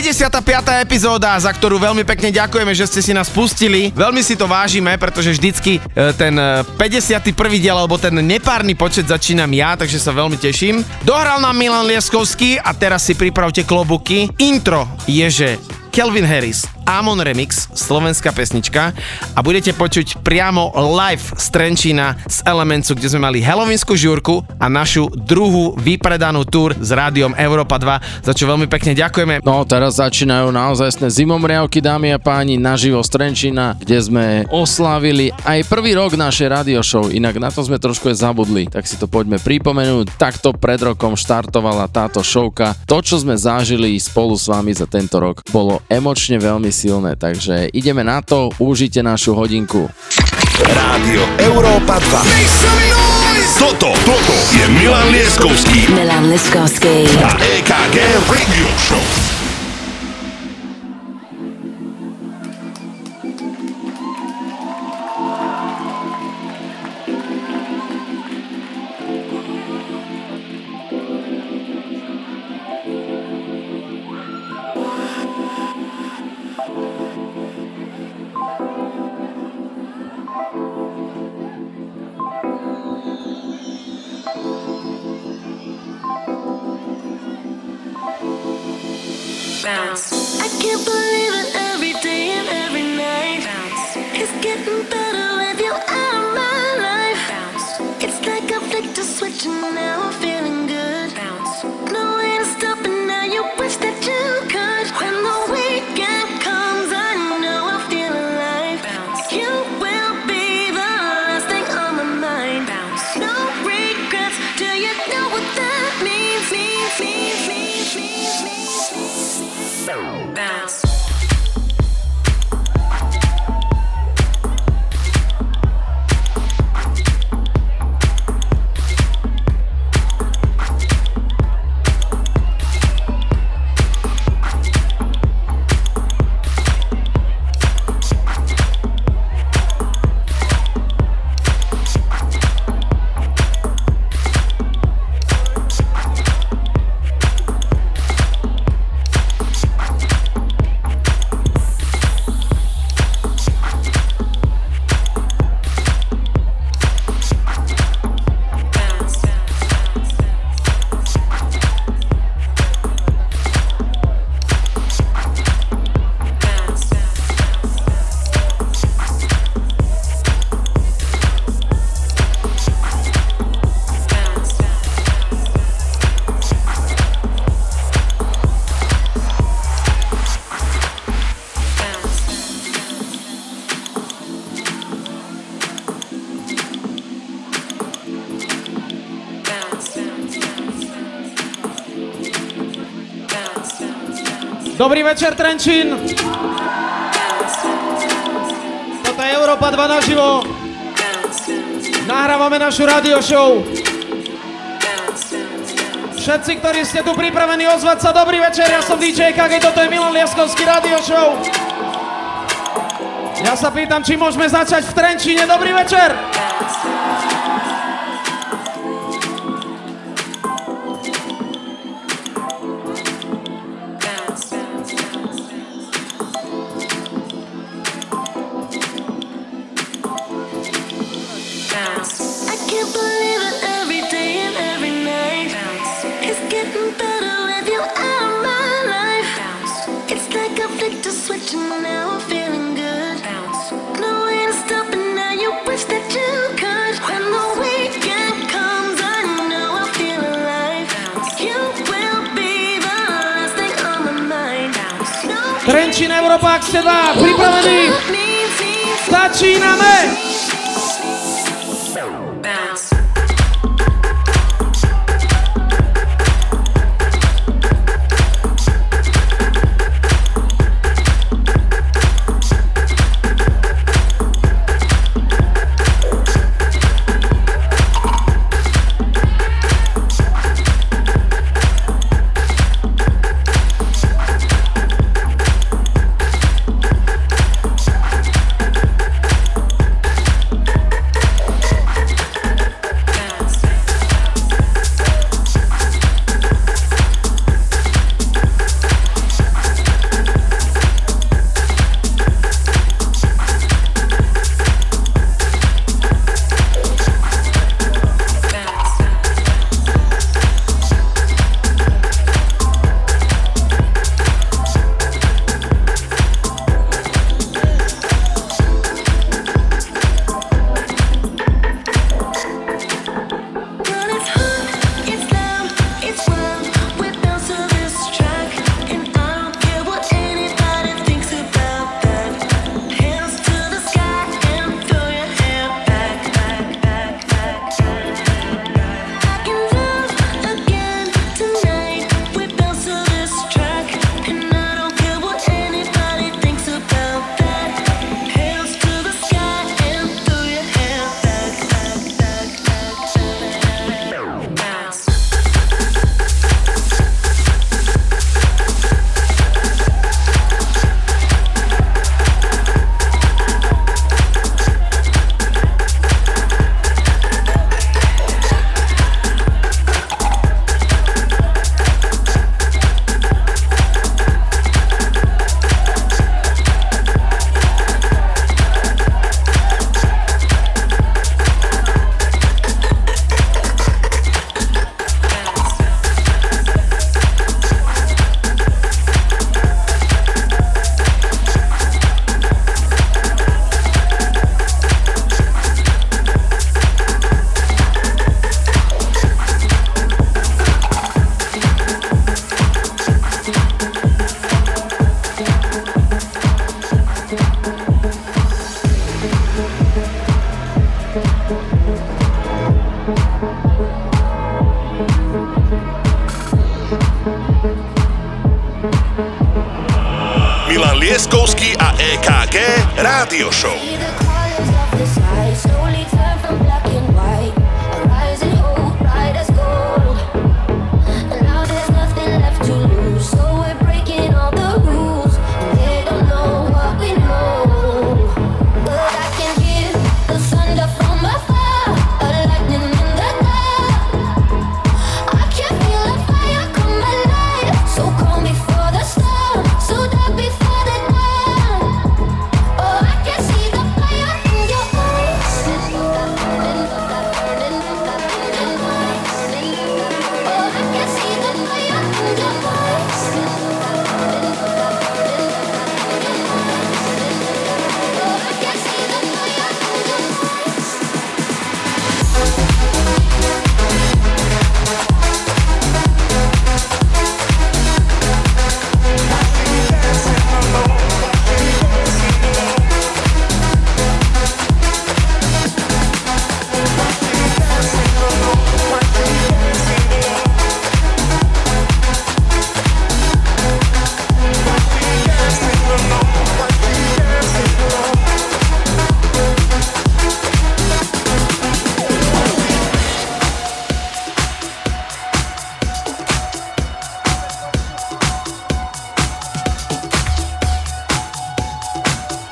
päťdesiata piata epizóda, za ktorú veľmi pekne ďakujeme, že ste si nás pustili. Veľmi si to vážime, pretože vždycky ten päťdesiaty prvý diel alebo ten nepárny počet začínam ja, takže sa veľmi teším. Dohral nám Milan Lieskovský a teraz si pripravte klobuky. Intro je, že Calvin Harris, Amon Remix, slovenská pesnička a budete počuť priamo live z Trenčína z Elementsu, kde sme mali Halloweenskú žúrku a našu druhú vypredanú túr s rádiom Europa dva, za čo veľmi pekne ďakujeme. No teraz začínajú naozajstné zimomriavky, dámy a páni, naživo z Trenčína, kde sme oslávili aj prvý rok našej radio show, inak na to sme trošku zabudli, tak si to poďme pripomenúť. Takto pred rokom štartovala táto showka. To, čo sme zažili spolu s vami za tento rok, bolo emočne veľmi silné, takže ideme na to, užite našu hodinku. Rádio Európa dva. Toto, toto je Milan Lieskovský. Milan Lieskovský. A é ká gé Radio Show. Dobrý večer, Trenčín! Toto je Európa dva naživo. Nahrávame našu radio show. Všetci, ktorí ste tu pripravení ozvať sa, dobrý večer, ja som dý džej é ká gé, toto je Milan Lieskovský radio show. Ja sa pýtam, či môžeme začať v Trenčíne. Dobrý večer! Európa, ak ste dá, pripravení, začíname!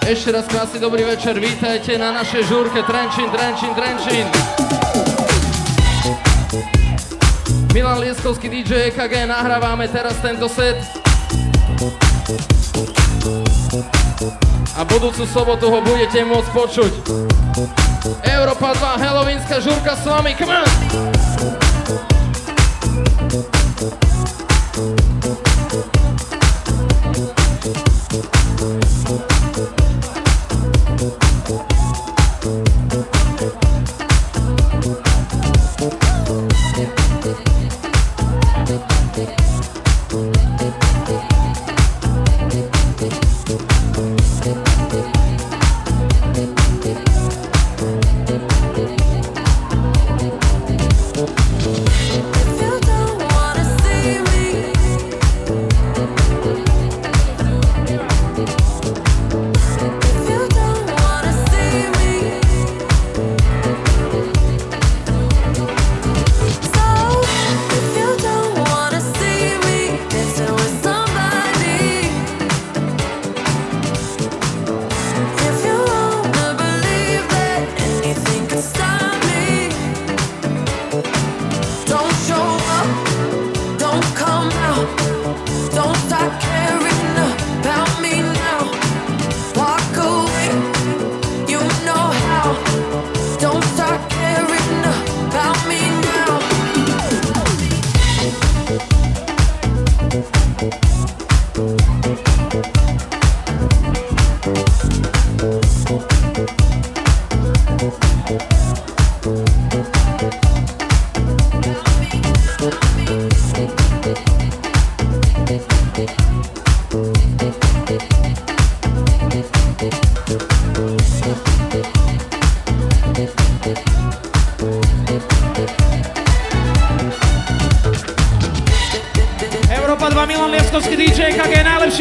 Ešte raz krásny dobrý večer, vítajte na našej žúrke Trenčín, Trenčín, Trenčín. Milan Lieskovský, dý džej é ká gé, nahrávame teraz tento set. A budúcu sobotu ho budete môcť počuť. Europa dva, halloweenská žúrka s vami, come on! Thank you.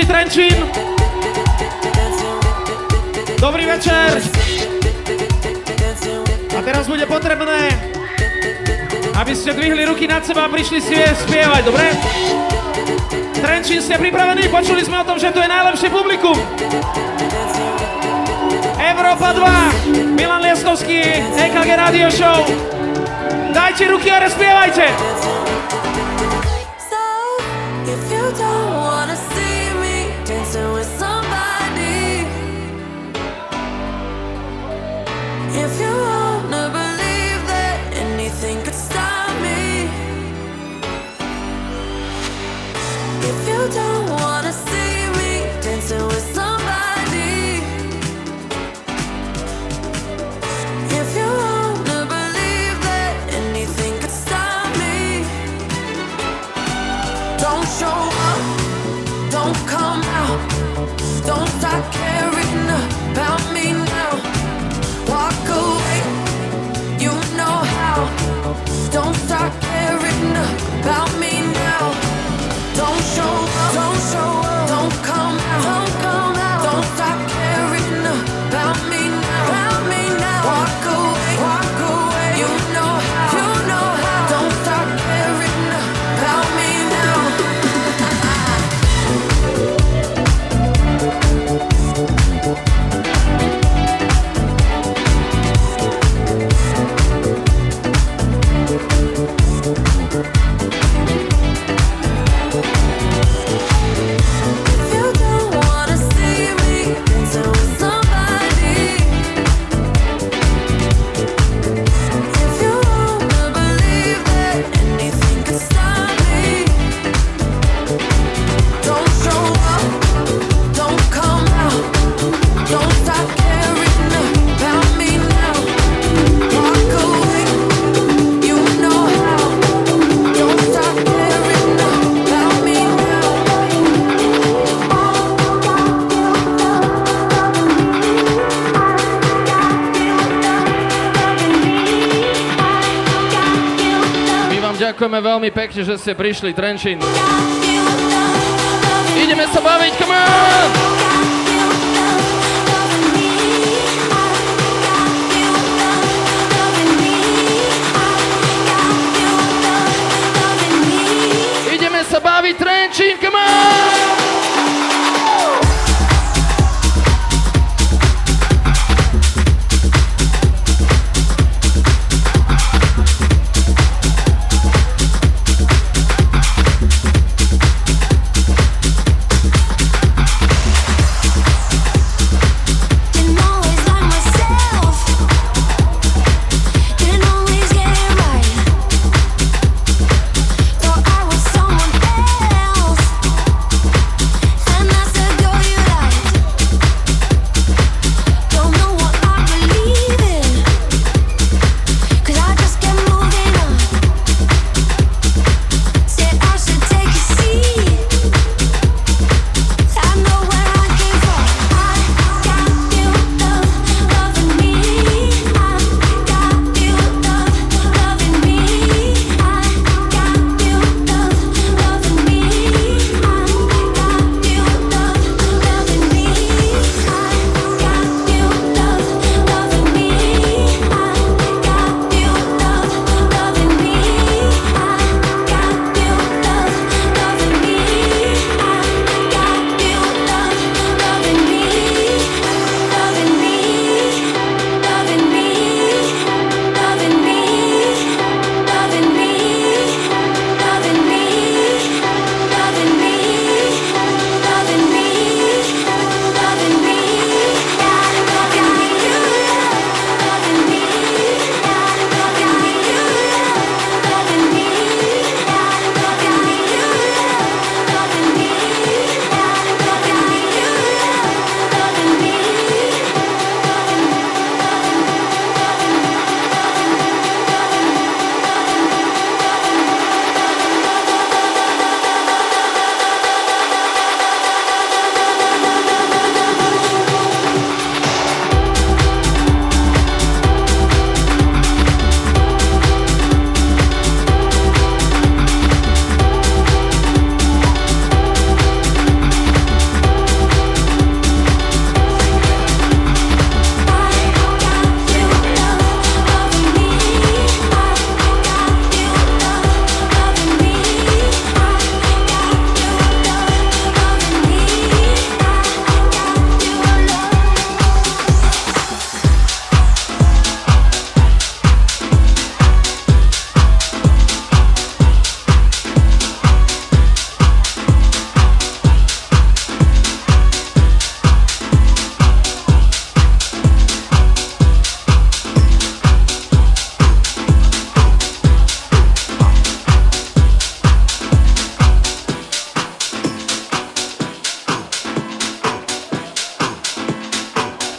Trenčín. Dobrý večer. A teraz bude potrebné, aby ste dvihli ruky nad seba a prišli si spievať, dobre? Trenčín, ste pripravení? Počuli sme o tom, že tu je najlepšie publikum. Europa dva, Milan Lieskovský, é ká gé Radio Show. Dajte ruky a respievajte. Ďakujeme veľmi pekne, že ste prišli, Trenčín. Ideme sa baviť, come on!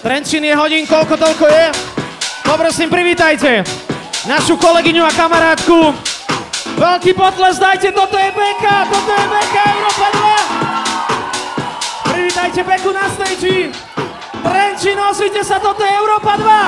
Trenčín je hodín, koľko toľko je. Poprosím, privítajte našu kolegyňu a kamarátku. Veľký potles dajte, toto je Beka, toto je Beka, Europa dva. Privítajte Beku na stage. Trenčín, ozvite sa, toto je Europa dva.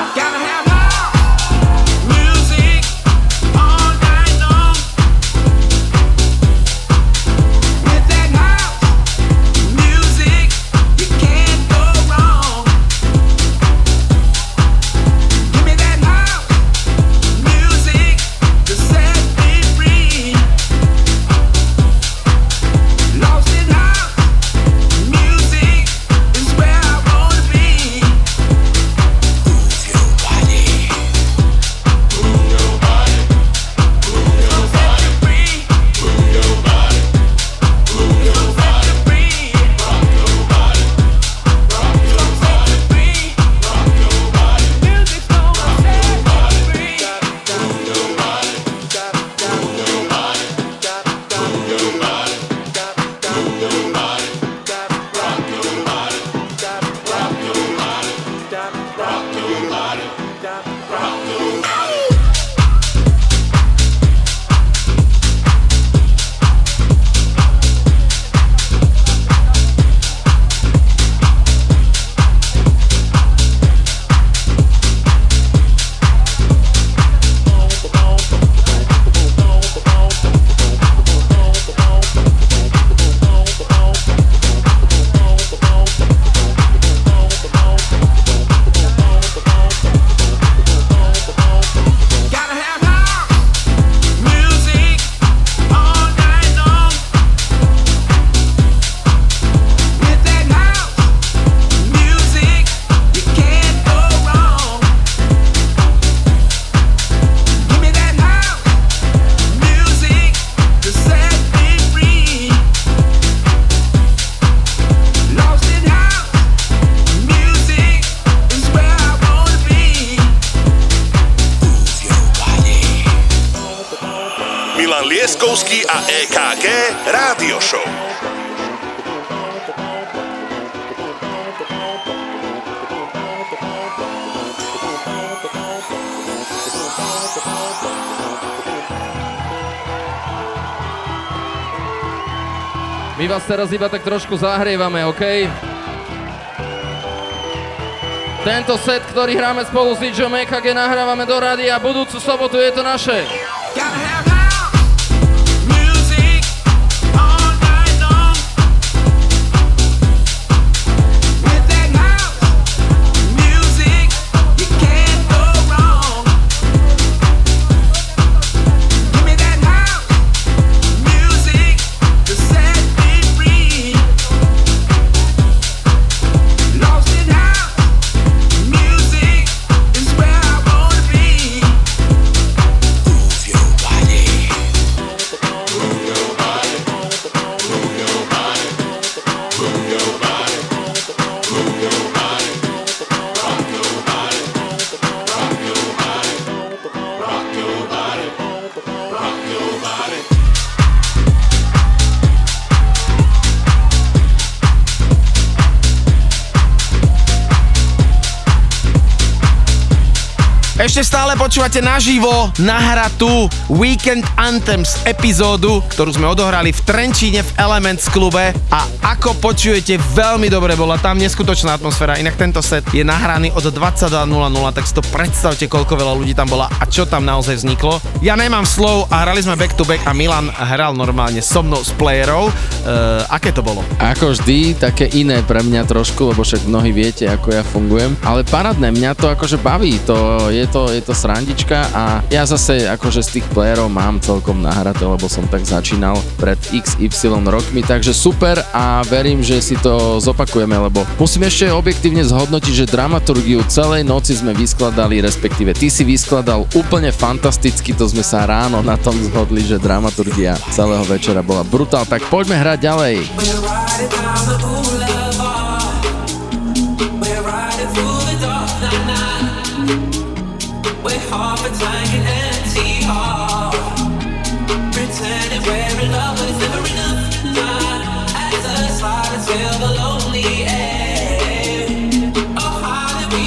Lieskovský a é ká gé Rádio Show. My vás teraz iba tak trošku zahrievame, okej? Okay? Tento set, ktorý hráme spolu s dýdžejom é ká gé, nahrávame do rádia a budúcu sobotu je to naše. Ešte stále počúvate naživo, nahratu Weekend Anthems epizódu, ktorú sme odohrali v Trenčíne v Elements klube a ako počujete, veľmi dobre bola tam neskutočná atmosféra, inak tento set je nahraný od dvadsaťdva nula nula, tak si to predstavte, koľko veľa ľudí tam bola a čo tam naozaj vzniklo. Ja nemám slov a hrali sme back to back a Milan hral normálne so mnou s playerov. Uh, aké to bolo? Ako vždy, také iné pre mňa trošku, lebo však mnohí viete, ako ja fungujem, ale parádne, mňa to akože baví, to je to, je to srandička a ja zase akože z tých playerov mám celkom nahraté, lebo som tak začínal pred iks ypsilon rokmi, takže super a verím, že si to zopakujeme, lebo musím ešte objektívne zhodnotiť, že dramaturgiu celej noci sme vyskladali, respektíve ty si vyskladal úplne fantasticky, to sme sa ráno na tom zhodli, že dramaturgia celého večera bola brutál, tak poďme hrať ďalej. Feel the lonely air. Oh, how did we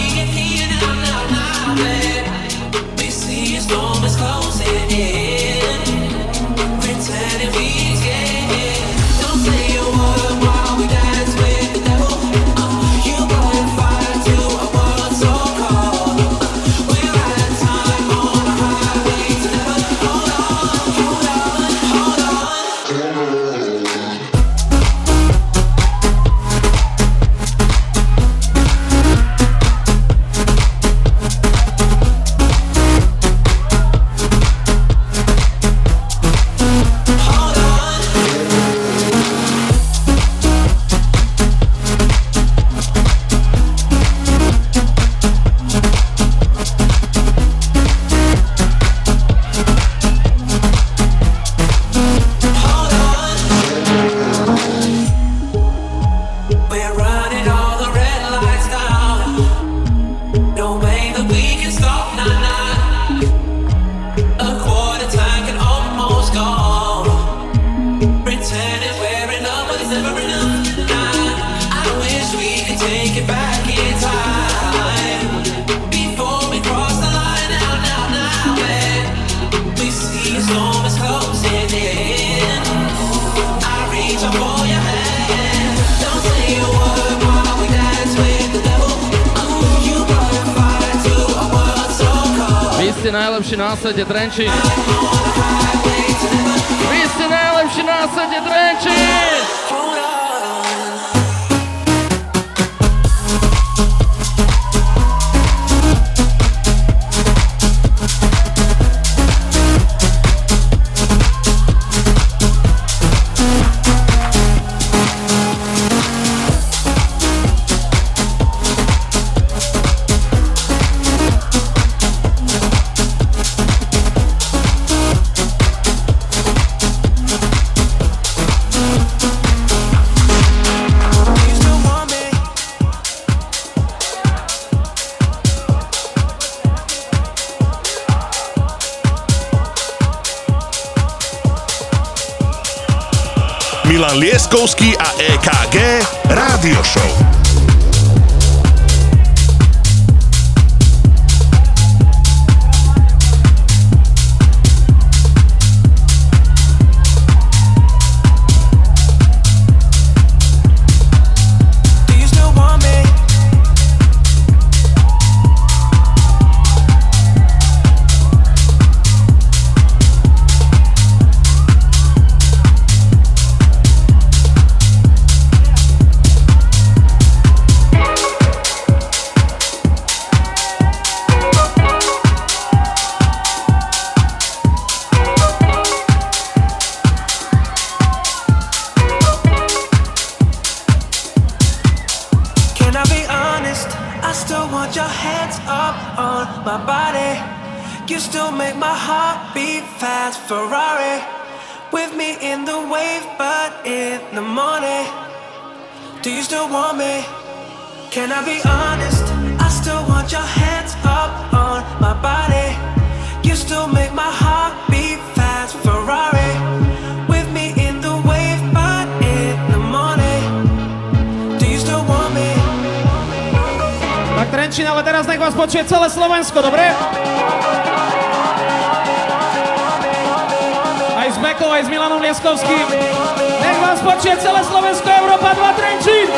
Najlepší na svete, Trenčín. Vy ste najlepší na svete, Trenčín. Milan Lieskovský a é ká gé Rádio Show. Celé Slovensko, dobre? Aj s Bekou, aj s Milanom Lieskovským. Nech vás počuje celé Slovensko, Europa dva, Trenčín!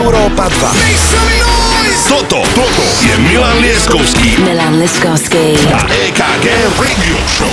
Europa dva. Toto, toto je Milan Lieskovský. Milan Lieskovský. A é ká gé Radio Show.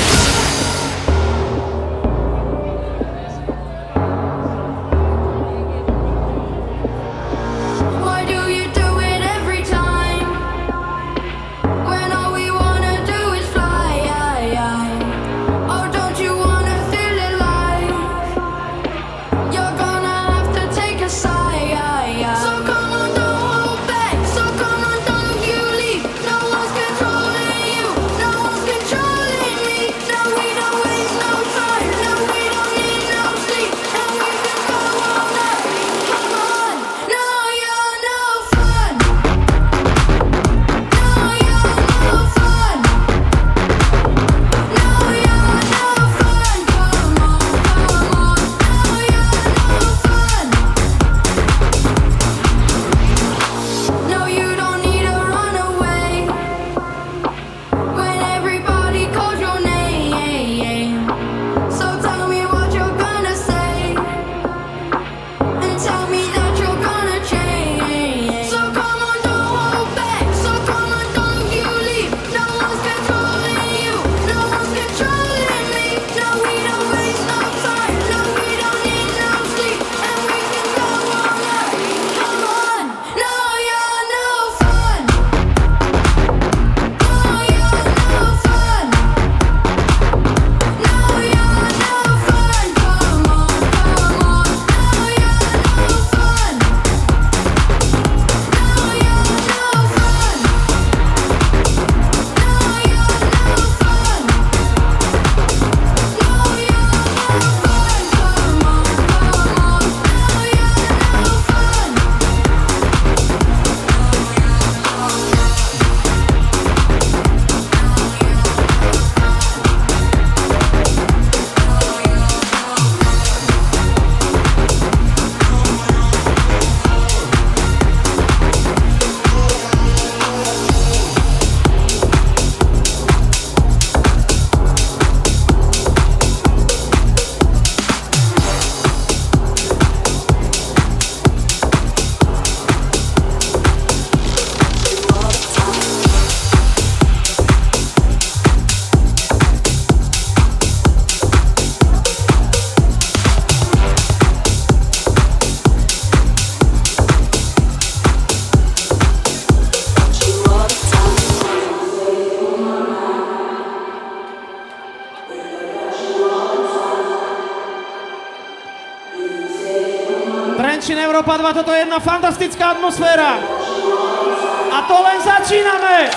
Európa dva, toto je jedna fantastická atmosféra. A to len začíname!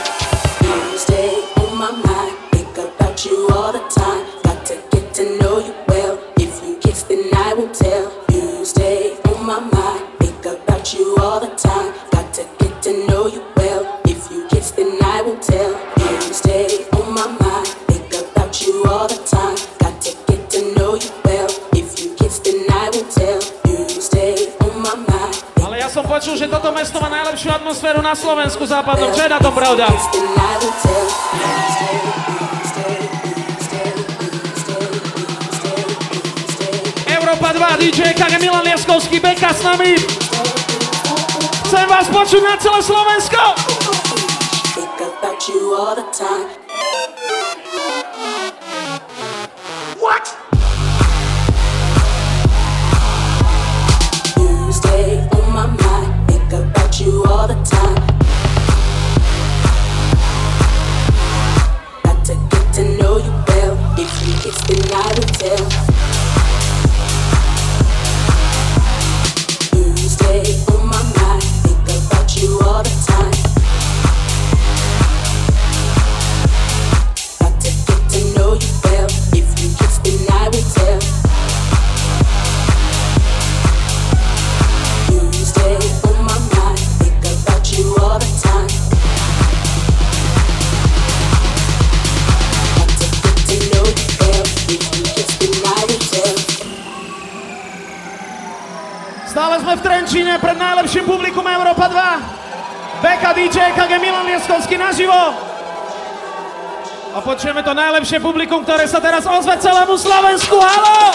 Na Slovensku západnom, čo je na tom pravda? Európa dva, dý džej é ká gé, Milan Lieskovský, Beka s nami. Chcem vás počuť na celé Slovensko! Počujeme to najlepšie publikum, ktoré sa teraz ozve celému Slovensku. Haló! Halo!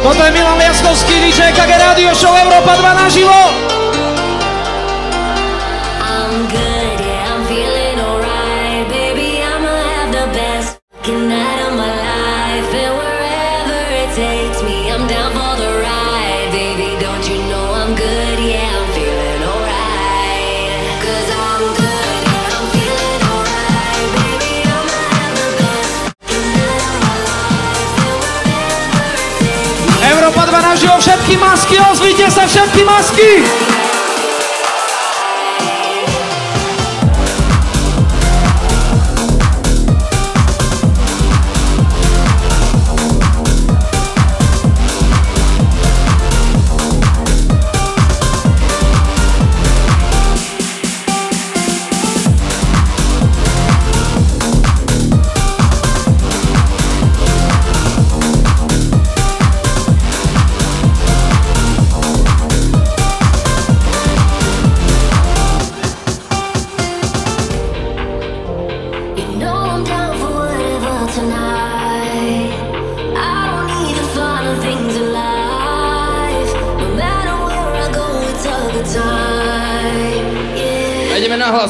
Toto je Milan Lieskovský, dý džej é ká gé Radio Show Europa dva naživo! Všetky masky, ozvite sa všetky masky!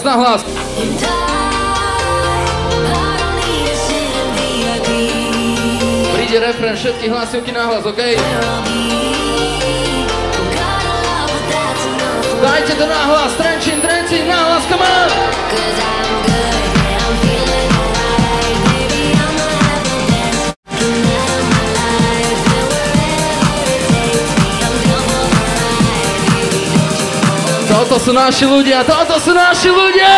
Nahlas. Príde refrén, všetky hlasivky nahlas, okej? Okay? Dajte to nahlas, trenčín, trenčín, nahlas, come on! Toto sú naši ľudia, toto sú naši ľudia!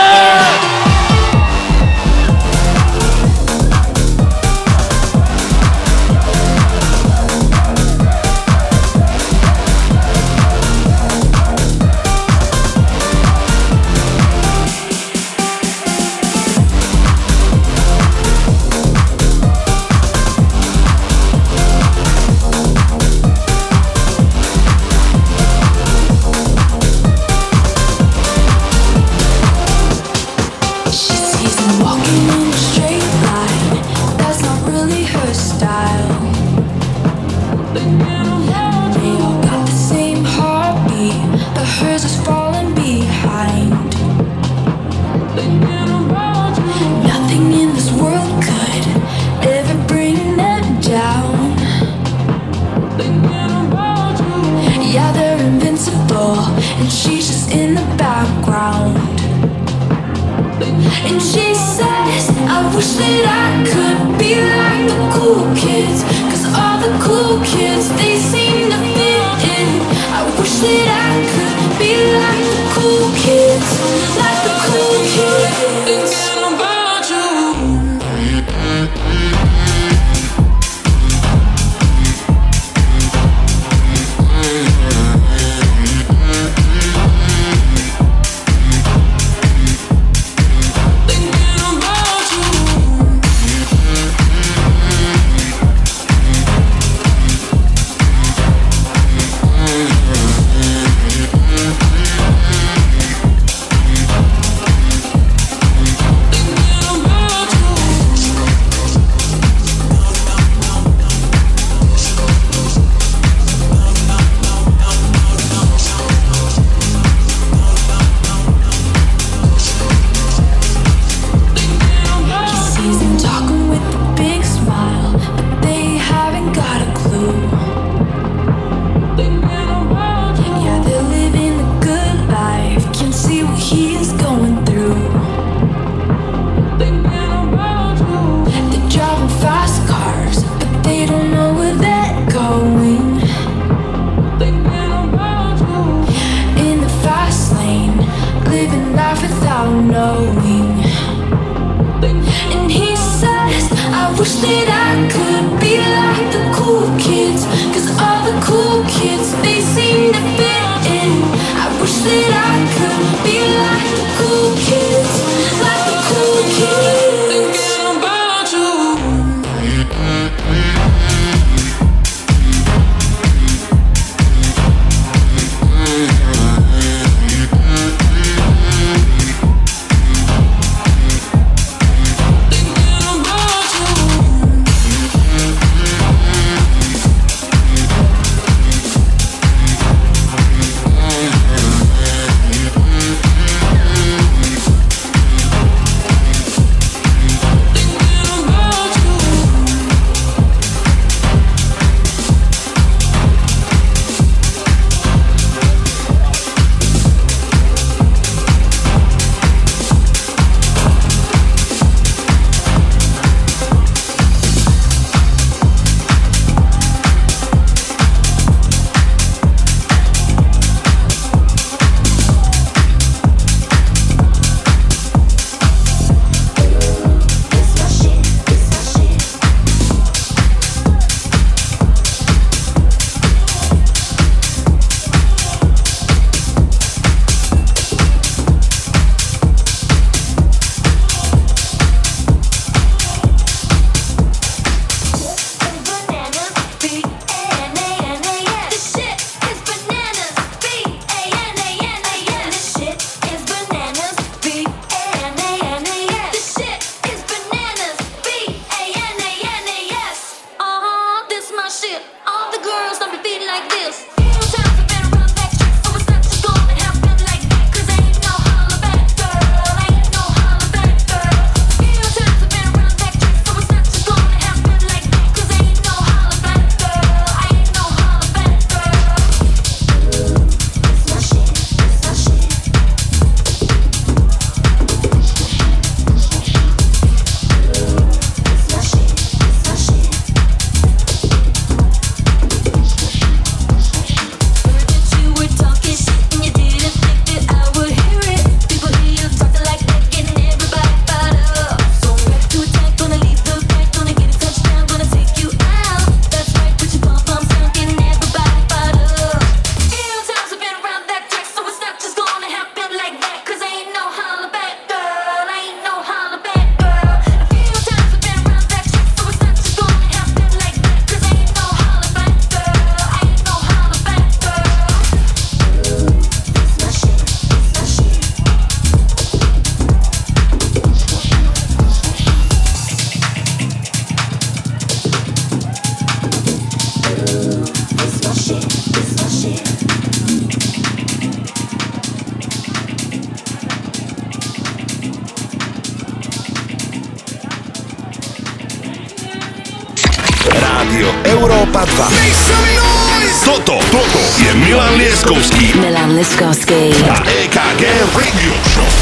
Milan Lieskovský a é ká gé Radio Show.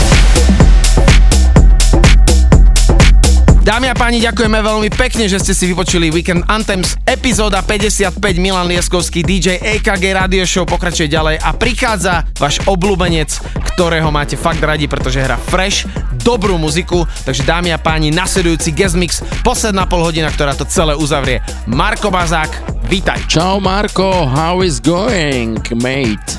Dámy a páni, ďakujeme veľmi pekne, že ste si vypočuli Weekend Anthems. Epizóda päťdesiatpäť, Milan Lieskovský, dý džej é ká gé Radio Show pokračuje ďalej a prichádza váš obľúbenec, ktorého máte fakt radi, pretože hrá fresh, dobrú muziku. Takže dámy a páni, nasledujúci guest mix, posledná polhodina, ktorá to celé uzavrie. Marko Mazák, vítaj. Čau Marko, how is going, mate?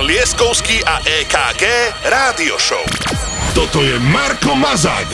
Milan Lieskovský a é ká gé Rádio Show. Toto je Marko Mazak.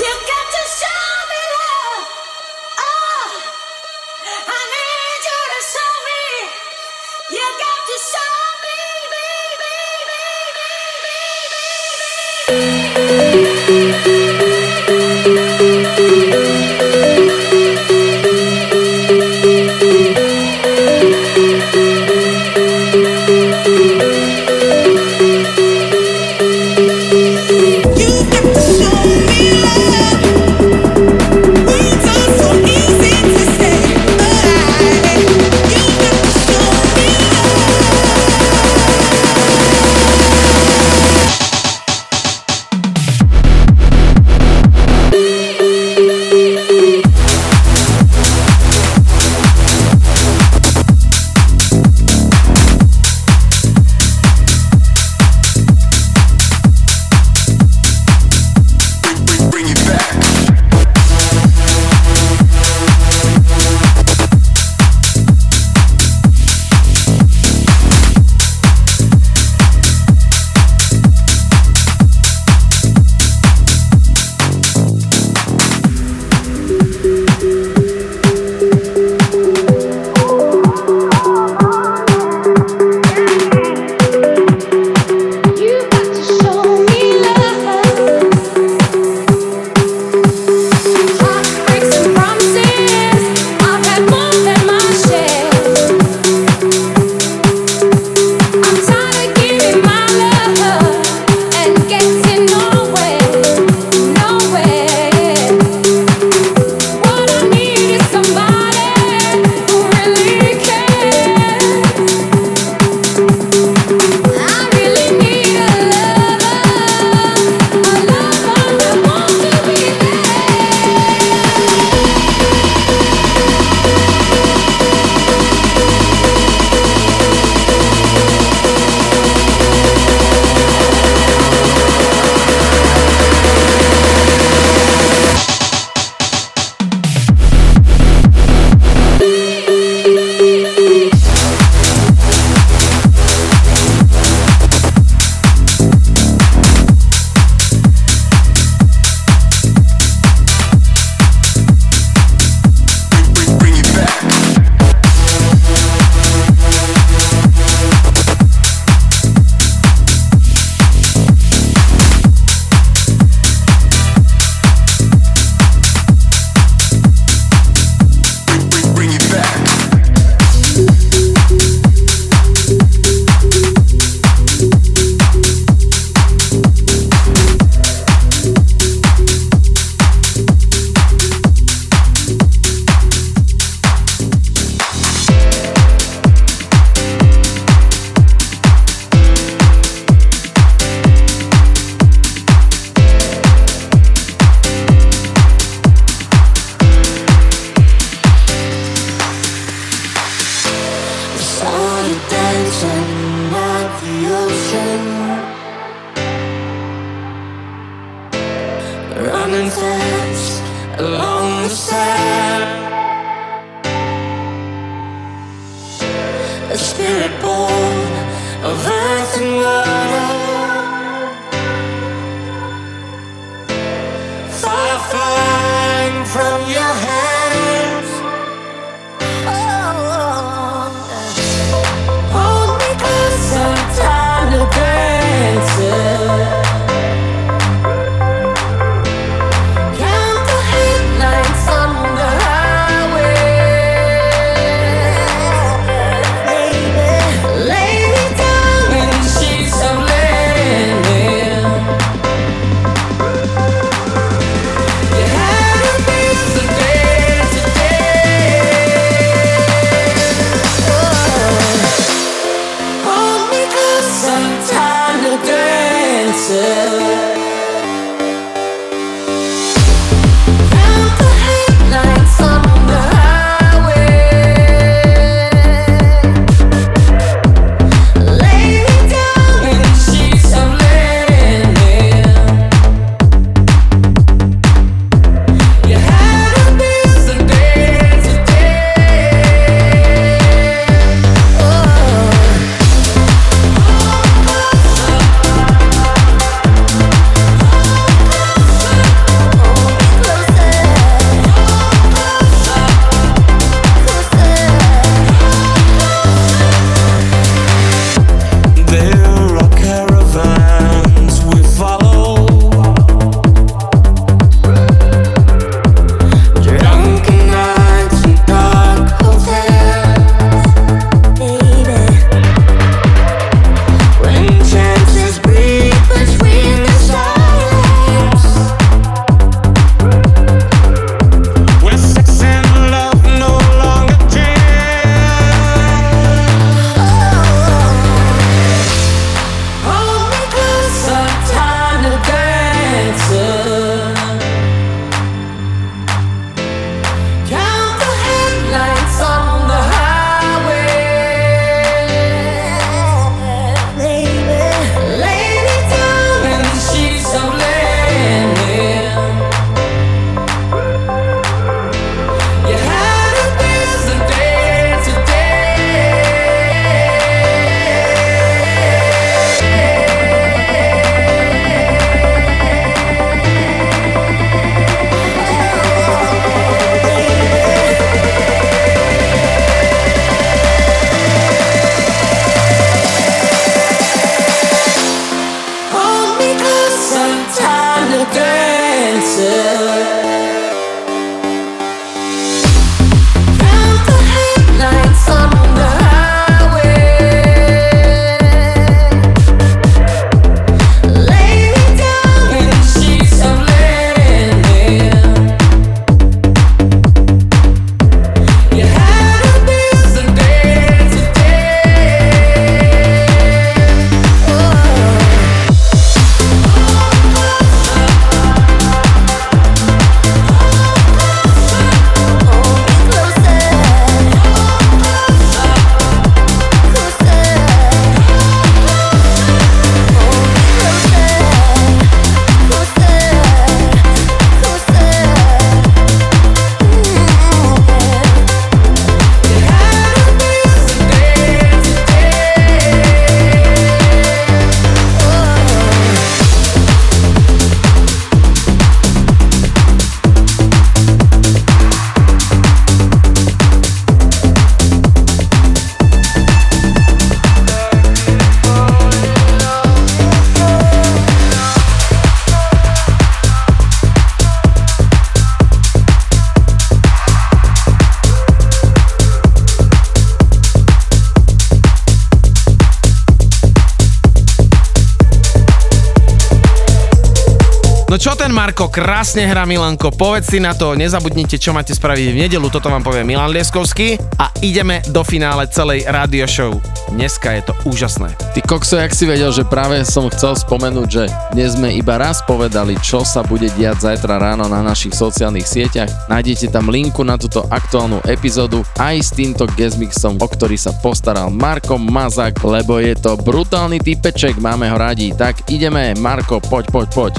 No čo ten Marko, krásne hrá Milanko, povedz si na to, nezabudnite, čo máte spraviť v nedeľu, toto vám povie Milan Lieskovský a ideme do finále celej rádio show. Dneska je to úžasné. Ty kokso, jak si vedel, že práve som chcel spomenúť, že dnes sme iba raz povedali, čo sa bude diať zajtra ráno na našich sociálnych sieťach. Nájdete tam linku na túto aktuálnu epizódu aj s týmto guestmixom, o ktorý sa postaral Marko Mazak, lebo je to brutálny typeček, máme ho radi. Tak ideme, Marko, poď, poď, poď.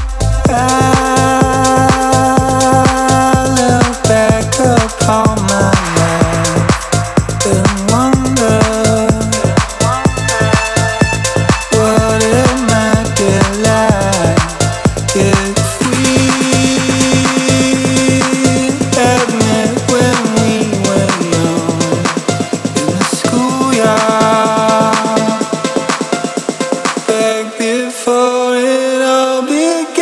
I look back upon my life and wonder what it might be like if we had met when we were young in the schoolyard back before it all began.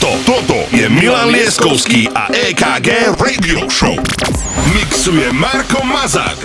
Toto, toto je Milan Lieskovský a é ká gé Radio Show. Mixuje Marko Mazak.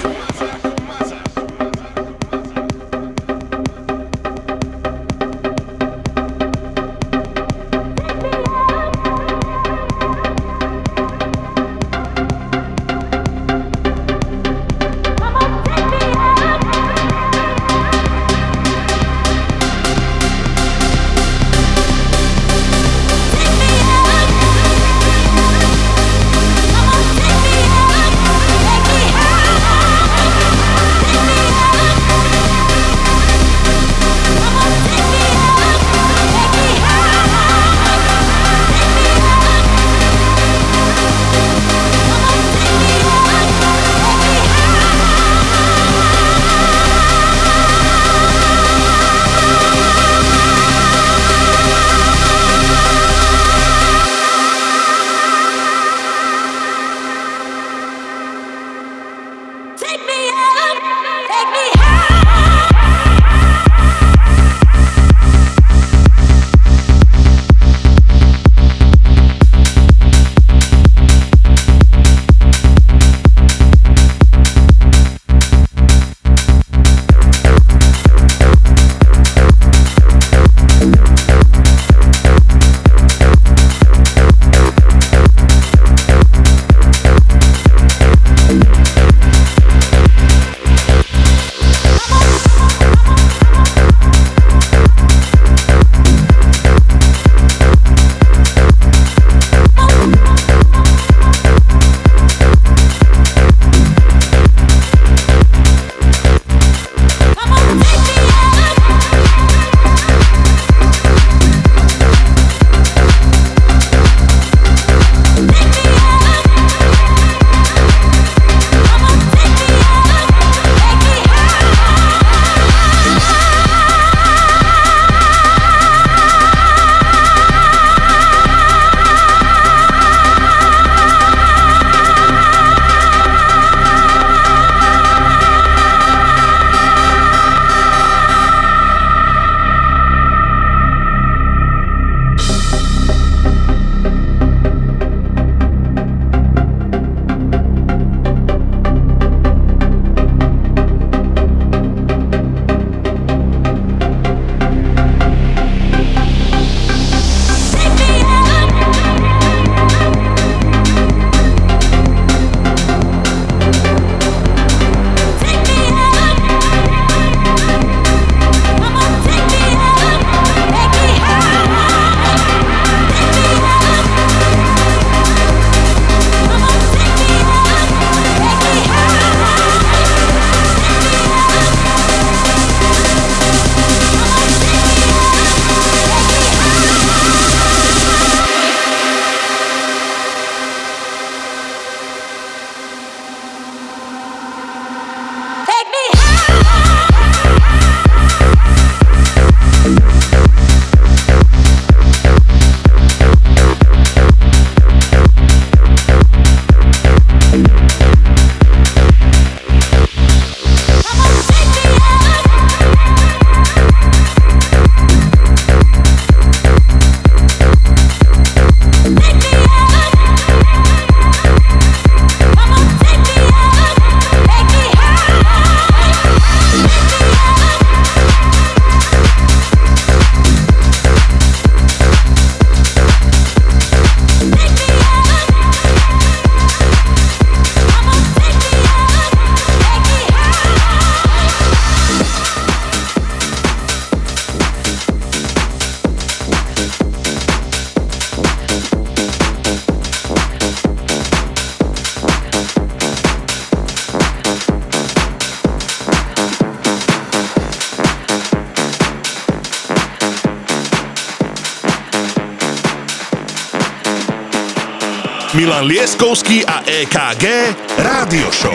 Milan Lieskovský a é ká gé Radio Show.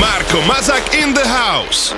Marko Mazak in the house.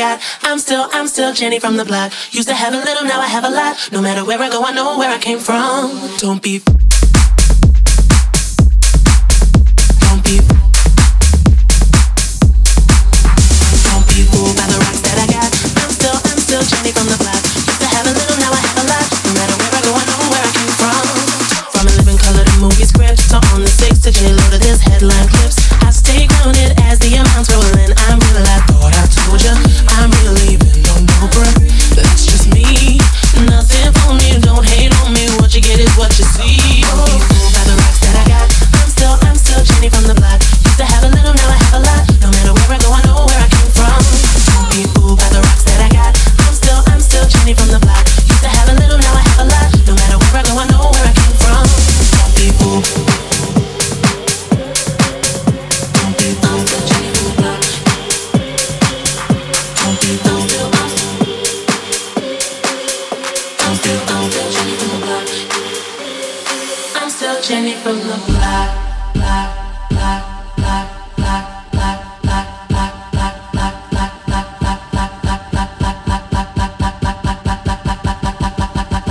got. I'm still, I'm still Jenny from the block. Used to have a little, now I have a lot. No matter where I go, I know where I came from. Don't be, don't be, don't be fooled by the rocks that I got. I'm still, I'm still Jenny from the block. Used to have a little, now I have a lot. No matter where I go, I know where I came from. From a living color to movie script, so on the six to J-Lo to this headline clips. I stay grounded as the amounts roll in. I'm real, I thought I told ya. I'm real, even though no bruh, that's just me. Nothing for me, don't hate on me. What you get is what you see. Don't be fooled by the rocks that I got. I'm still, I'm still Jenny from the block. Used to have a little, now I have a lot. No matter where I go, I know where I came from. Don't be fooled by the rocks that I got. I'm still, I'm still Jenny from the block. Used to have a little, now I have a lot. No matter where I go, I know where I came from. Don't be fooled. Jenny from the block, block, block, block, block, block, block, block, block, block, block, block, block, block, block, block, block, block, block, block, block, block, block, block, block, block, block, block, block.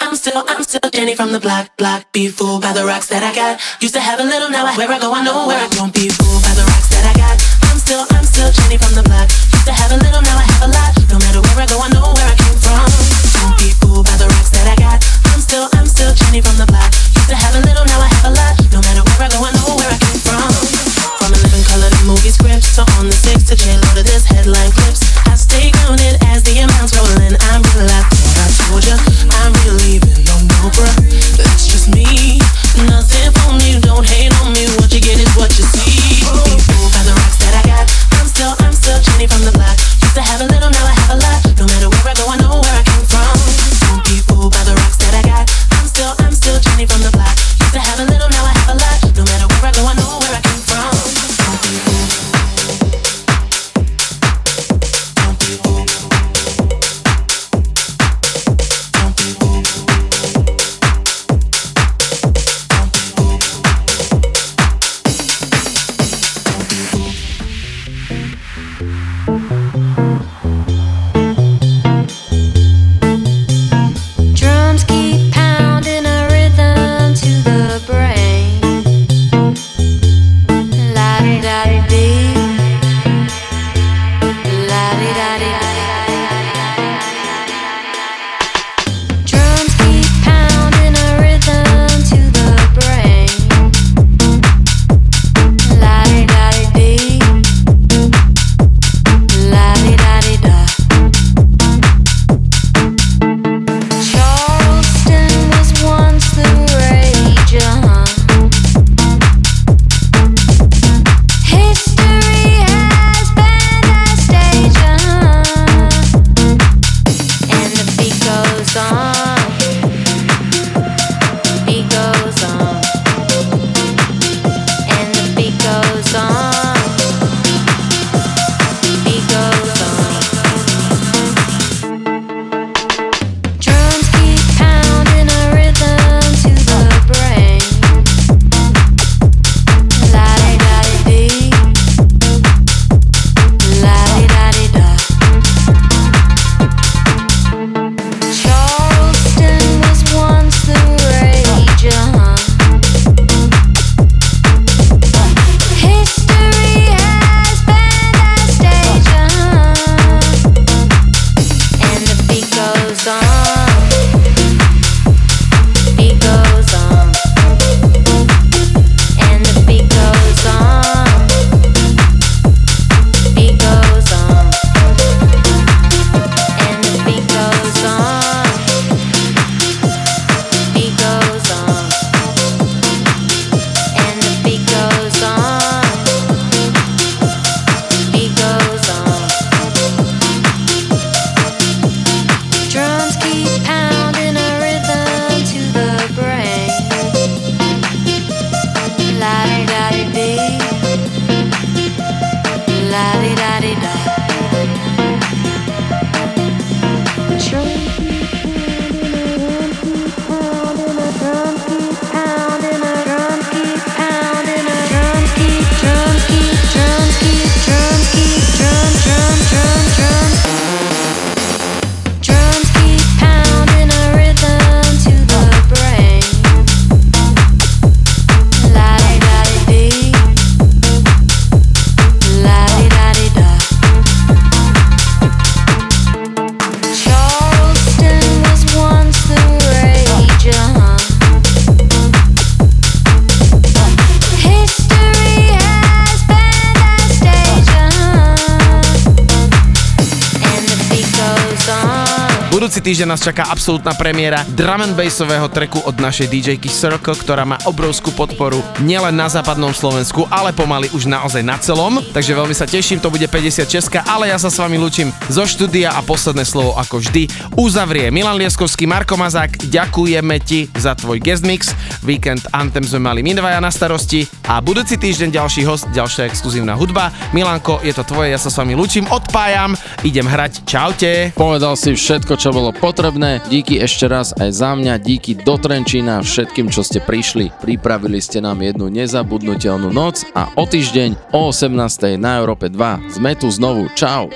I'm still Jenny from the block, block. Be fooled by the rocks that I got. Used to have a little, now I, where I go, I know where I go. Don't be fooled by the rocks that I got. I'm still, I'm still Jenny from the block. Used to have a little, now I have a lot. No matter where I go, I know where I came from. Don't be fooled by the rocks that I got. I'm still, I'm still Jenny from the block. Used to have a little, now I have a lot. No matter where I go, I know where I came from. From a living color to movie script, so on the six to J-Lo to this headline clips. I stay grounded as the amounts rolling. I'm real, I thought I told ya. I'm real, even though no bruh, that's just me. Nothing for me, don't hate on me. What you get is what you see. Don't be fooled by the rocks that I got. I'm still, I'm still Jenny from the block. Used to have a little, now I have a lot. No matter where I go. týždeň nás čaká absolútna premiéra drum and bassového tracku od našej DJky Circle, ktorá má obrovskú podporu nielen na západnom Slovensku, ale pomaly už naozaj na celom. Takže veľmi sa teším, to bude päťdesiatšesť, ale ja sa s vami ľúčim zo štúdia a posledné slovo ako vždy uzavrie Milan Lieskovský, Marko Mazák. Ďakujeme ti za tvoj guest mix. Víkend Anthem sme mali my dvaja na starosti a budúci týždeň ďalší host, ďalšia exkluzívna hudba. Milanko, je to tvoje, ja sa s vami ľúčim, odpájam, idem hrať. Čaute. Povedal si všetko, čo bolo potrebné. Díky ešte raz aj za mňa, díky do Trenčína všetkým, čo ste prišli. Pripravili ste nám jednu nezabudnutelnú noc a o týždeň o osemnástej na Európe dva sme tu znovu. Čau.